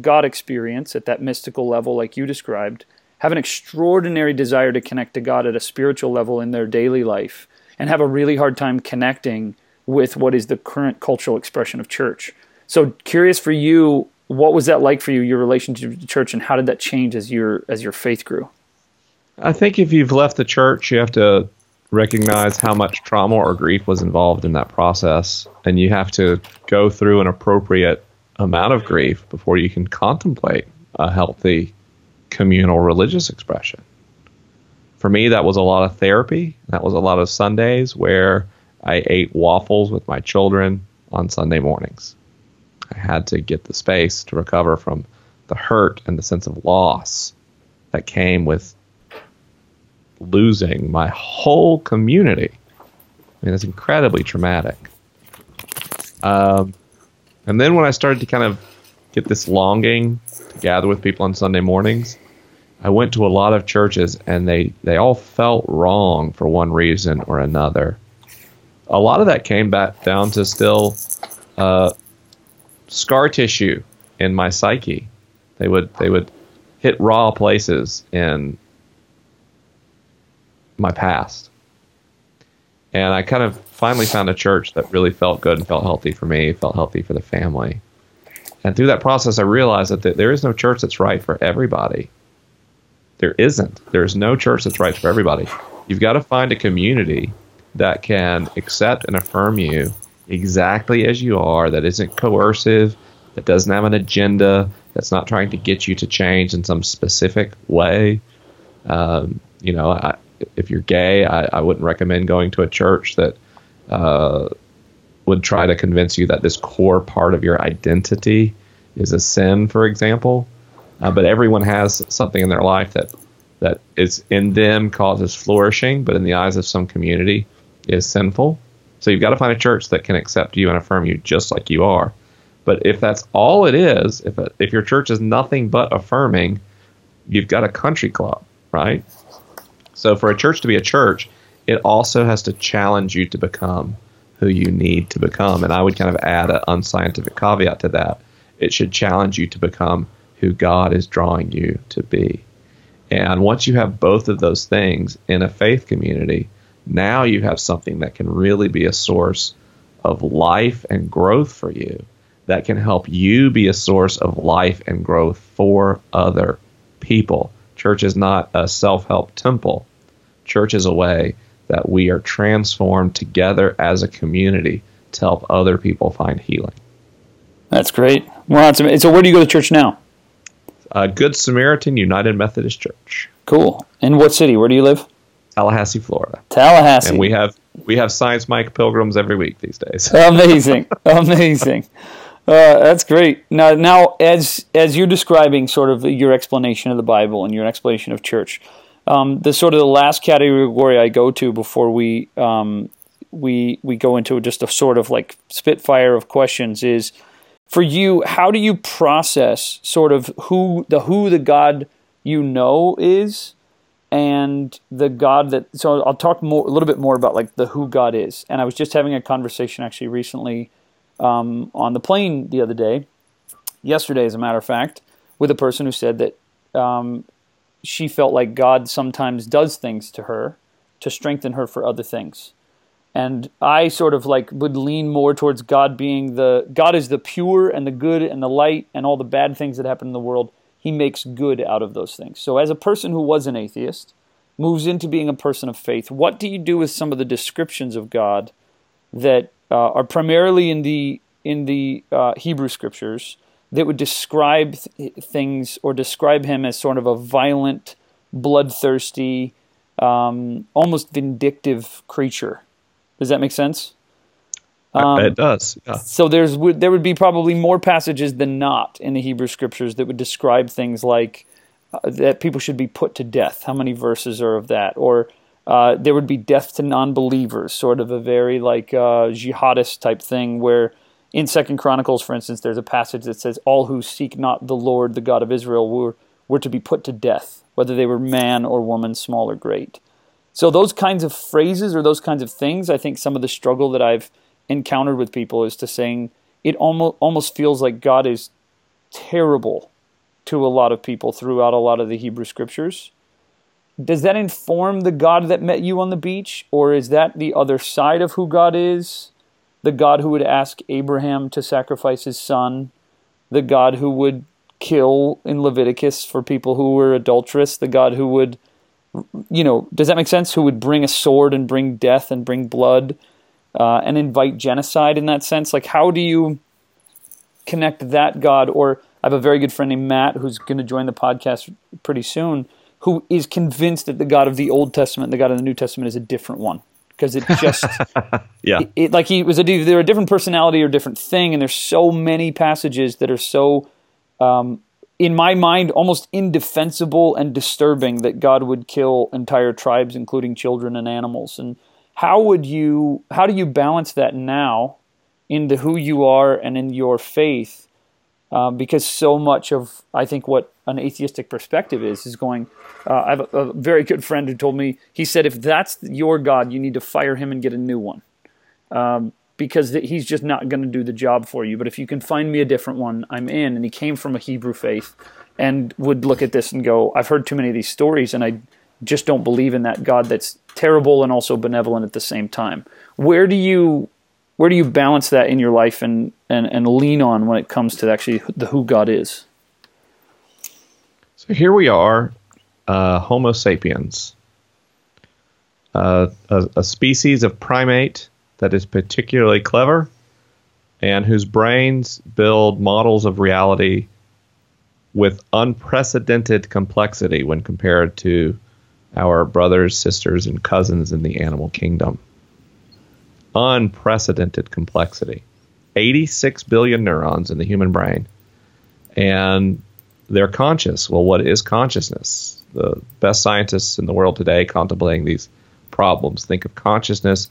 God experience at that mystical level like you described, have an extraordinary desire to connect to God at a spiritual level in their daily life, and have a really hard time connecting with what is the current cultural expression of church. So curious for you, what was that like for you, your relationship to church, and how did that change as your faith grew? I think if you've left the church, you have to recognize how much trauma or grief was involved in that process. And you have to go through an appropriate amount of grief before you can contemplate a healthy communal religious expression. For me, that was a lot of therapy. That was a lot of Sundays where I ate waffles with my children on Sunday mornings. I had to get the space to recover from the hurt and the sense of loss that came with losing my whole community. I mean, it's incredibly traumatic. And then when I started to kind of get this longing to gather with people on Sunday mornings, I went to a lot of churches, and they all felt wrong for one reason or another. A lot of that came back down to still scar tissue in my psyche. They would hit raw places in my past. And I kind of finally found a church that really felt good and felt healthy for me, felt healthy for the family. And through that process, I realized that there is no church that's right for everybody. There isn't. There's no church that's right for everybody. You've got to find a community that can accept and affirm you exactly as you are, that isn't coercive, that doesn't have an agenda, that's not trying to get you to change in some specific way. If you're gay, I wouldn't recommend going to a church that would try to convince you that this core part of your identity is a sin, for example. But everyone has something in their life that is in them causes flourishing, but in the eyes of some community is sinful. So you've got to find a church that can accept you and affirm you just like you are. But if that's all it is, if your church is nothing but affirming, you've got a country club, right? So for a church to be a church, it also has to challenge you to become who you need to become. And I would kind of add an unscientific caveat to that. It should challenge you to become who God is drawing you to be. And once you have both of those things in a faith community, now you have something that can really be a source of life and growth for you, that can help you be a source of life and growth for other people. Church is not a self-help temple. Church is a way that we are transformed together as a community to help other people find healing. That's great. Well, so where do you go to church now? Good Samaritan United Methodist Church. Cool. In what city? Where do you live? Tallahassee, Florida. Tallahassee. And we have Science Mike pilgrims every week these days. Amazing. Amazing. That's great. Now, as you're describing sort of your explanation of the Bible and your explanation of church, the sort of the last category I go to before we go into just a sort of like spitfire of questions is, for you, how do you process sort of who the God you know is, and the God that? So I'll talk a little bit more about like the who God is. And I was just having a conversation actually recently. On the plane the other day, yesterday as a matter of fact, with a person who said that she felt like God sometimes does things to her to strengthen her for other things. And I sort of like would lean more towards God being God is the pure and the good and the light, and all the bad things that happen in the world, he makes good out of those things. So as a person who was an atheist, moves into being a person of faith, what do you do with some of the descriptions of God that are primarily in the Hebrew scriptures that would describe things or describe him as sort of a violent, bloodthirsty, almost vindictive creature? Does that make sense? It does. Yeah. So there would be probably more passages than not in the Hebrew scriptures that would describe things like that people should be put to death. How many verses are of that? Or there would be death to non-believers, sort of a very like jihadist type thing, where in 2 Chronicles, for instance, there's a passage that says, all who seek not the Lord, the God of Israel, were to be put to death, whether they were man or woman, small or great. So those kinds of phrases or those kinds of things, I think some of the struggle that I've encountered with people is to saying, it almost feels like God is terrible to a lot of people throughout a lot of the Hebrew scriptures. Does that inform the God that met you on the beach? Or is that the other side of who God is? The God who would ask Abraham to sacrifice his son? The God who would kill in Leviticus for people who were adulterous? The God who would, does that make sense? Who would bring a sword and bring death and bring blood and invite genocide in that sense? Like, how do you connect that God? Or I have a very good friend named Matt who's going to join the podcast pretty soon, who is convinced that the God of the Old Testament, the God of the New Testament, is a different one, because it just, they're a different personality or different thing, and there's so many passages that are so, in my mind, almost indefensible and disturbing that God would kill entire tribes, including children and animals. And how do you balance that now into who you are and in your faith? Because so much of, I think, what an atheistic perspective is going, I have a very good friend who told me, he said, if that's your God, you need to fire him and get a new one, because he's just not going to do the job for you. But if you can find me a different one, I'm in. And he came from a Hebrew faith and would look at this and go, I've heard too many of these stories, and I just don't believe in that God that's terrible and also benevolent at the same time. Where do you balance that in your life and lean on when it comes to actually the who God is? So here we are, Homo sapiens, a species of primate that is particularly clever and whose brains build models of reality with unprecedented complexity when compared to our brothers, sisters, and cousins in the animal kingdom. Unprecedented complexity. 86 billion neurons in the human brain. And they're conscious. Well, what is consciousness? The best scientists in the world today contemplating these problems think of consciousness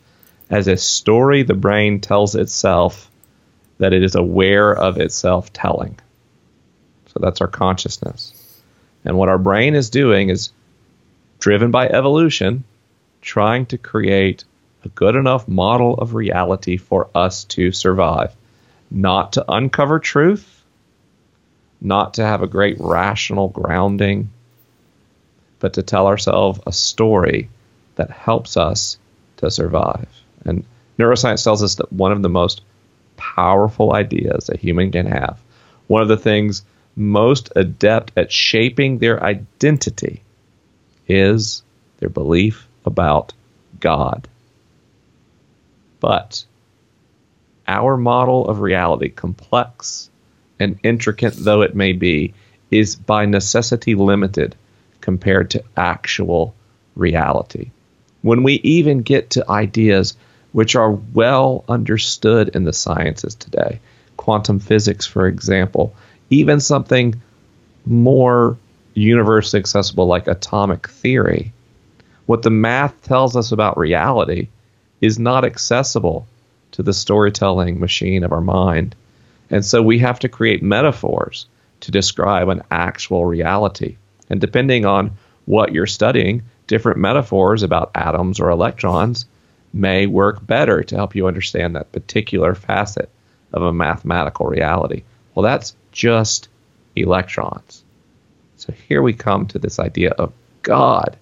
as a story the brain tells itself that it is aware of itself telling. So that's our consciousness. And what our brain is doing is, driven by evolution, trying to create a good enough model of reality for us to survive, not to uncover truth, not to have a great rational grounding, but to tell ourselves a story that helps us to survive. And neuroscience tells us that one of the most powerful ideas a human can have, one of the things most adept at shaping their identity, is their belief about God. But our model of reality, complex and intricate though it may be, is by necessity limited compared to actual reality. When we even get to ideas which are well understood in the sciences today, quantum physics, for example, even something more universally accessible like atomic theory, what the math tells us about reality is not accessible to the storytelling machine of our mind. And so we have to create metaphors to describe an actual reality. And depending on what you're studying, different metaphors about atoms or electrons may work better to help you understand that particular facet of a mathematical reality. Well, that's just electrons. So here we come to this idea of God,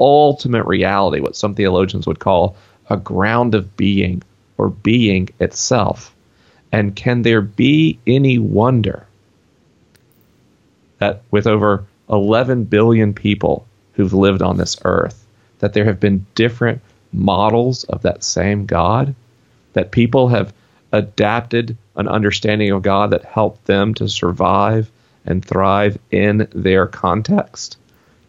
ultimate reality, what some theologians would call a ground of being or being itself. And can there be any wonder that with over 11 billion people who've lived on this earth, that there have been different models of that same God, that people have adapted an understanding of God that helped them to survive and thrive in their context?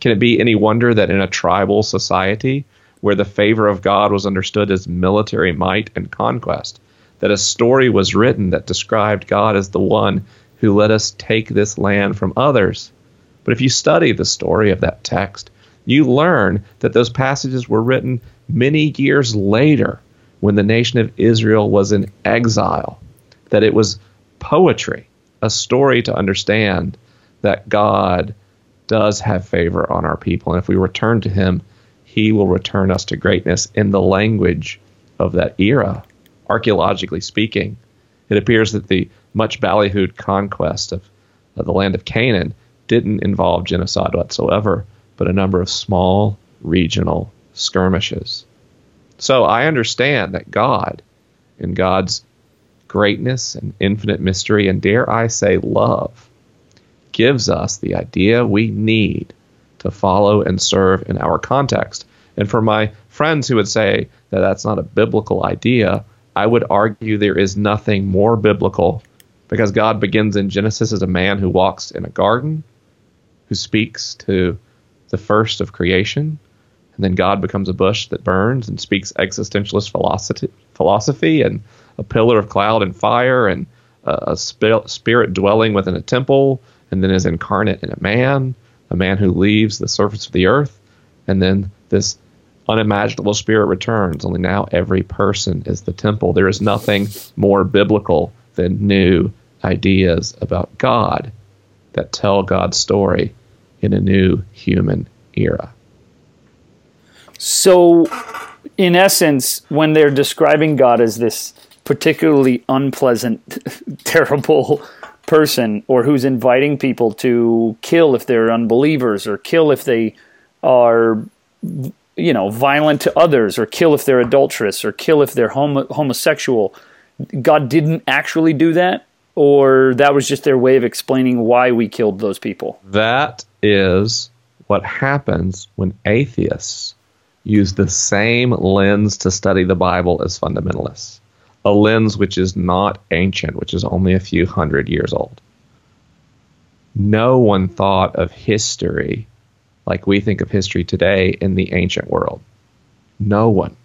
Can it be any wonder that in a tribal society where the favor of God was understood as military might and conquest, that a story was written that described God as the one who let us take this land from others? But if you study the story of that text, you learn that those passages were written many years later when the nation of Israel was in exile, that it was poetry, a story to understand that God does have favor on our people. And if we return to him, he will return us to greatness in the language of that era. Archaeologically speaking, it appears that the much ballyhooed conquest of the land of Canaan didn't involve genocide whatsoever, but a number of small regional skirmishes. So I understand that God, in God's greatness and infinite mystery, and dare I say love, gives us the idea we need to follow and serve in our context. And for my friends who would say that that's not a biblical idea, I would argue there is nothing more biblical, because God begins in Genesis as a man who walks in a garden, who speaks to the first of creation, and then God becomes a bush that burns and speaks existentialist philosophy and a pillar of cloud and fire and a spirit dwelling within a temple, and then is incarnate in a man who leaves the surface of the earth, and then this unimaginable spirit returns, only now every person is the temple. There is nothing more biblical than new ideas about God that tell God's story in a new human era. So, in essence, when they're describing God as this particularly unpleasant, terrible person, or who's inviting people to kill if they're unbelievers, or kill if they are you know, violent to others, or kill if they're adulterous, or kill if they're homosexual. God didn't actually do that, or that was just their way of explaining why we killed those people. That is what happens when atheists use the same lens to study the Bible as fundamentalists, a lens which is not ancient, which is only a few hundred years old. No one thought of history like we think of history today in the ancient world. No one.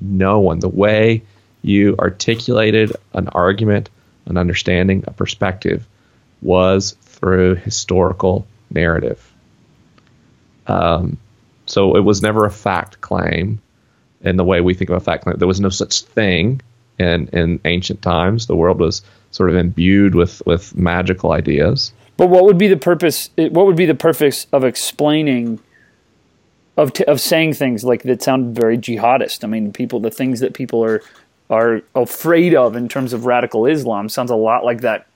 The way you articulated an argument, an understanding, a perspective was through historical narrative. So it was never a fact claim in the way we think of a fact claim. There was no such thing in ancient times. The world was sort of imbued with magical ideas. But what would be the purpose? What would be the purpose of explaining, of saying things like that sound very jihadist? I mean, the things that people are afraid of in terms of radical Islam sounds a lot like that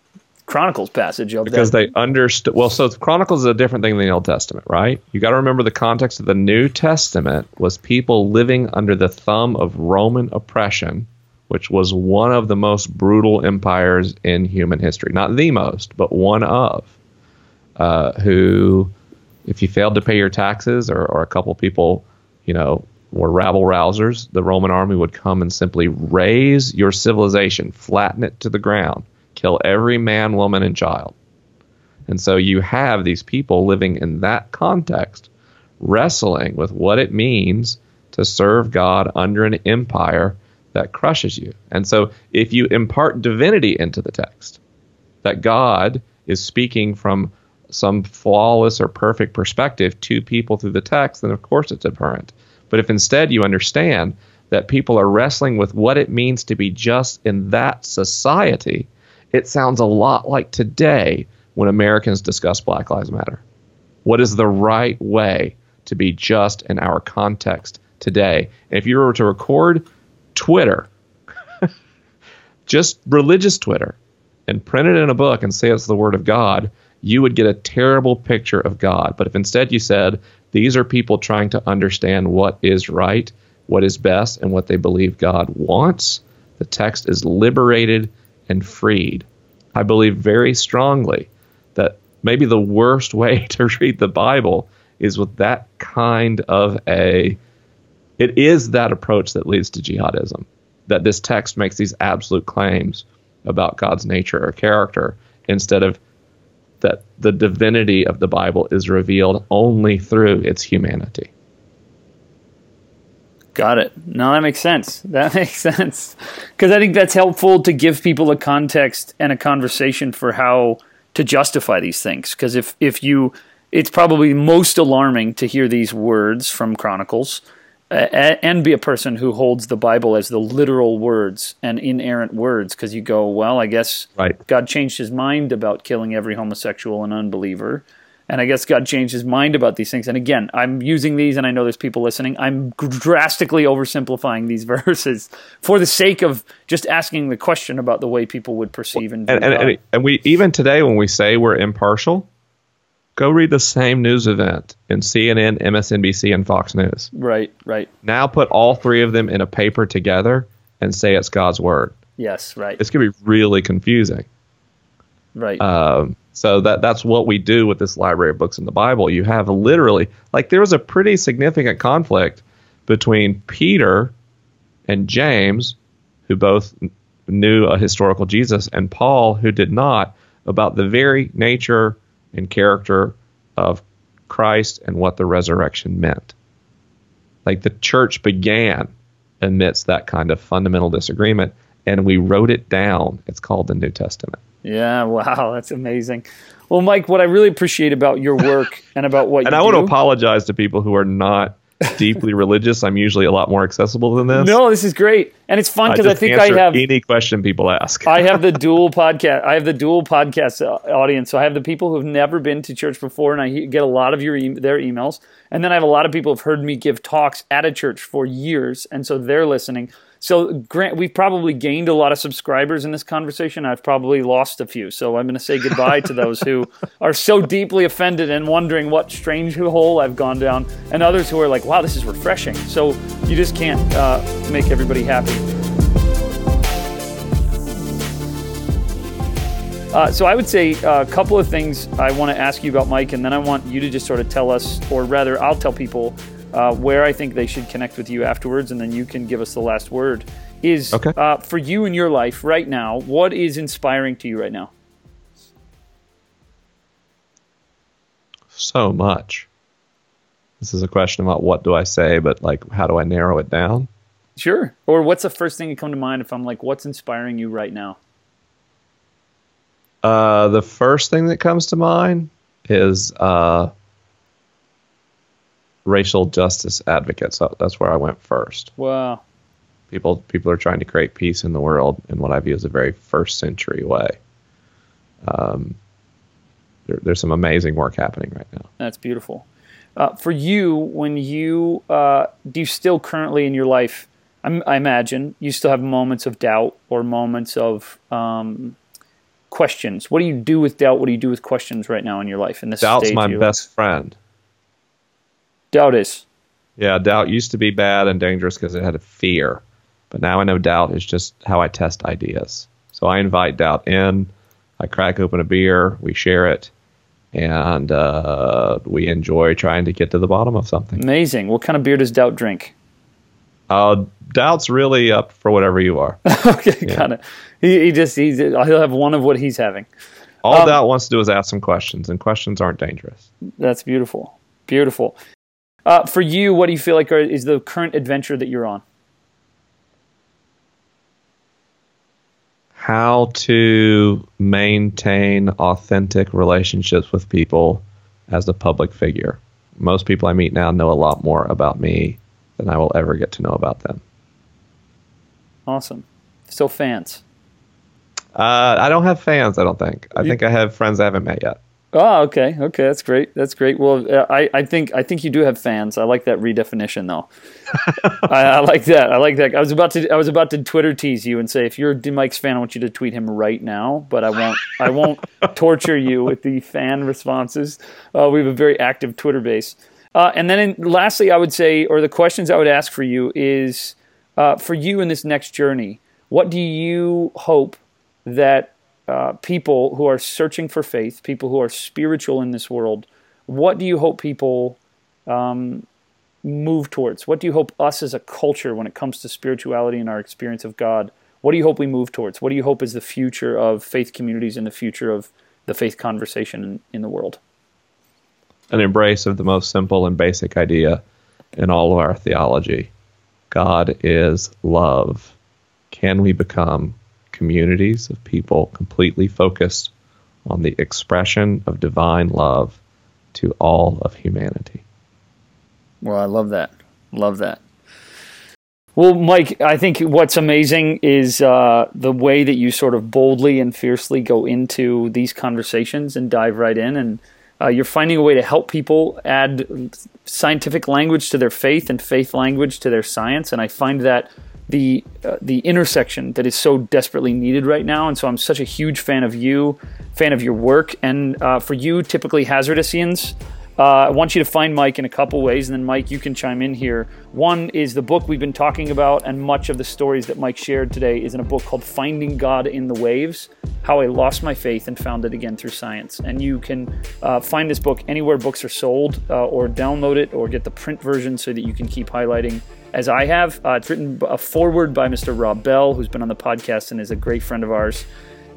Chronicles passage of because that. They understood. Well, so Chronicles is a different thing than the Old Testament, right? You got to remember the context of the New Testament was people living under the thumb of Roman oppression, which was one of the most brutal empires in human history. Not the most, but one of. Who, if you failed to pay your taxes, or a couple people, you know, were rabble-rousers, the Roman army would come and simply raise your civilization, flatten it to the ground, kill every man, woman, and child. And so you have these people living in that context, wrestling with what it means to serve God under an empire that crushes you. And so if you impart divinity into the text, that God is speaking from some flawless or perfect perspective to people through the text, then of course it's abhorrent. But if instead you understand that people are wrestling with what it means to be just in that society, it sounds a lot like today when Americans discuss Black Lives Matter. What is the right way to be just in our context today? And if you were to record Twitter, just religious Twitter, and print it in a book and say it's the Word of God, you would get a terrible picture of God. But if instead you said, these are people trying to understand what is right, what is best, and what they believe God wants, the text is liberated and freed. I believe very strongly that maybe the worst way to read the Bible is with that kind of a... It is that approach that leads to jihadism, that this text makes these absolute claims about God's nature or character, instead of that the divinity of the Bible is revealed only through its humanity. Got it. No, that makes sense. Because I think that's helpful to give people a context and a conversation for how to justify these things. Because it's probably most alarming to hear these words from Chronicles and be a person who holds the Bible as the literal words and inerrant words, because you go, well, I guess God changed his mind about killing every homosexual and unbeliever, and I guess God changed his mind about these things. And again, I'm using these, and I know there's people listening. I'm drastically oversimplifying these verses for the sake of just asking the question about the way people would perceive and view God. And we, even today when we say we're impartial, go read the same news event in CNN, MSNBC, and Fox News. Right. Now put all three of them in a paper together and say it's God's word. Yes, right. It's going to be really confusing. Right. So that's what we do with this library of books in the Bible. You have literally, like, there was a pretty significant conflict between Peter and James, who both knew a historical Jesus, and Paul, who did not, about the very nature and character of Christ and what the resurrection meant. Like, the church began amidst that kind of fundamental disagreement, and we wrote it down. It's called the New Testament. Yeah, wow, that's amazing. Well, Mike, what I really appreciate about your work and about what you do... And I want to apologize to people who are not deeply religious. I'm usually a lot more accessible than this. No, this is great, and it's fun because I think I have any question people ask. I have the dual podcast. I have the dual podcast audience. So I have the people who've never been to church before, and I get a lot of their emails. And then I have a lot of people who've heard me give talks at a church for years, and so they're listening. So Grant, we've probably gained a lot of subscribers in this conversation. I've probably lost a few. So I'm going to say goodbye to those who are so deeply offended and wondering what strange hole I've gone down, and others who are like, wow, this is refreshing. So you just can't make everybody happy. So I would say a couple of things I want to ask you about, Mike, and then I want you to just sort of tell us, or rather I'll tell people where I think they should connect with you afterwards, and then you can give us the last word. For you in your life right now, what is inspiring to you right now? So much. This is a question about what do I say, but like, how do I narrow it down? Sure. Or what's the first thing that comes to mind if I'm like, what's inspiring you right now? The first thing that comes to mind is racial justice advocates. That's where I went first. Wow. People are trying to create peace in the world in what I view as a very first century way. There's some amazing work happening right now. That's beautiful. For you, when you do you still currently in your life, I imagine you still have moments of doubt or moments of questions. What do you do with doubt? What do you do with questions right now in your life? In this doubt's my best friend. Doubt is. Yeah, doubt used to be bad and dangerous because it had a fear. But now I know doubt is just how I test ideas. So I invite doubt in. I crack open a beer. We share it. And we enjoy trying to get to the bottom of something. Amazing. What kind of beer does doubt drink? Doubt's really up for whatever you are. Okay, yeah. Got it. He'll have one of what he's having. All doubt wants to do is ask some questions, and questions aren't dangerous. That's beautiful. Beautiful. For you, what do you feel like is the current adventure that you're on? How to maintain authentic relationships with people as a public figure. Most people I meet now know a lot more about me than I will ever get to know about them. Awesome. Still fans? I don't have fans, I don't think. I think I have friends I haven't met yet. Oh, okay. Okay, that's great. That's great. Well, I think you do have fans. I like that redefinition, though. I like that. I like that. I was about to Twitter tease you and say, if you're Mike's fan, I want you to tweet him right now. But I won't torture you with the fan responses. We have a very active Twitter base. And then lastly, I would say, or the questions I would ask for you is, for you in this next journey, what do you hope that people who are searching for faith, people who are spiritual in this world, what do you hope people move towards? What do you hope us as a culture, when it comes to spirituality and our experience of God, what do you hope we move towards? What do you hope is the future of faith communities and the future of the faith conversation in the world? An embrace of the most simple and basic idea in all of our theology. God is love. Can we become communities of people completely focused on the expression of divine love to all of humanity? Well, I love that. Love that. Well, Mike, I think what's amazing is the way that you sort of boldly and fiercely go into these conversations and dive right in, and you're finding a way to help people add scientific language to their faith and faith language to their science, and I find that the intersection that is so desperately needed right now. And so I'm such a huge fan of you, fan of your work. And for you, typically Hazardousians, I want you to find Mike in a couple ways. And then, Mike, you can chime in here. One is the book we've been talking about, and much of the stories that Mike shared today is in a book called Finding God in the Waves, How I Lost My Faith and Found It Again Through Science. And you can find this book anywhere books are sold, or download it or get the print version so that you can keep highlighting, as I have. It's written a foreword by Mr. Rob Bell, who's been on the podcast and is a great friend of ours.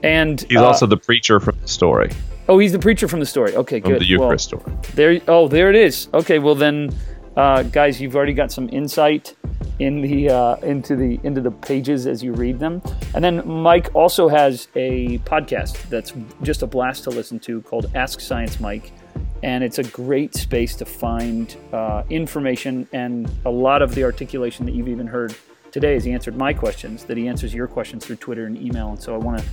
And he's also the preacher from the story. Oh, he's the preacher from the story. Okay, good. From the Eucharist story. There it is. Okay, well then, guys, you've already got some insight in the into the pages as you read them. And then Mike also has a podcast that's just a blast to listen to called Ask Science Mike. And it's a great space to find information, and a lot of the articulation that you've even heard today is he answered my questions, that he answers your questions through Twitter and email. And so I want to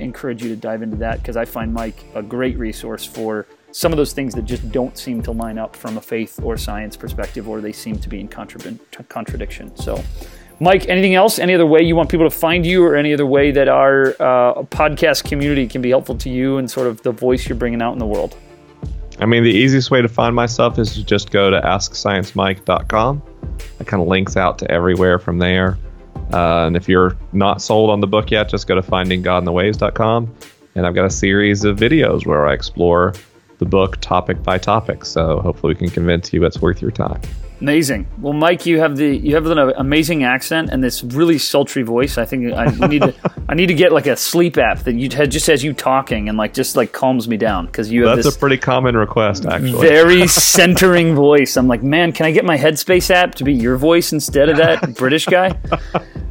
encourage you to dive into that, because I find Mike a great resource for some of those things that just don't seem to line up from a faith or science perspective, or they seem to be in contradiction. So Mike, anything else? Any other way you want people to find you, or any other way that our podcast community can be helpful to you and sort of the voice you're bringing out in the world? I mean, the easiest way to find myself is to just go to AskScienceMike.com. It kind of links out to everywhere from there. And if you're not sold on the book yet, just go to FindingGodInTheWaves.com. And I've got a series of videos where I explore the book topic by topic. So hopefully we can convince you it's worth your time. Amazing. Well, Mike, you have an amazing accent and this really sultry voice. I think I need to get like a sleep app that just has you talking and just calms me down, because you have that's a pretty common request, actually. Very centering voice. I'm like, man, can I get my Headspace app to be your voice instead of that British guy?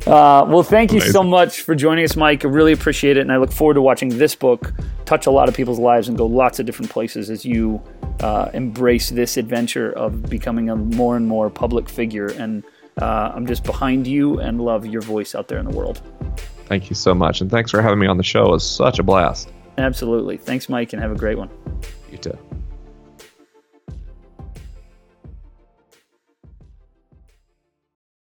Well, thank you so much for joining us, Mike. I really appreciate it, and I look forward to watching this book touch a lot of people's lives and go lots of different places as you embrace this adventure of becoming a more and more public figure. And I'm just behind you and love your voice out there in the world. Thank you so much, and thanks for having me on the show. It was such a blast. Absolutely. Thanks, Mike, and have a great one. You too.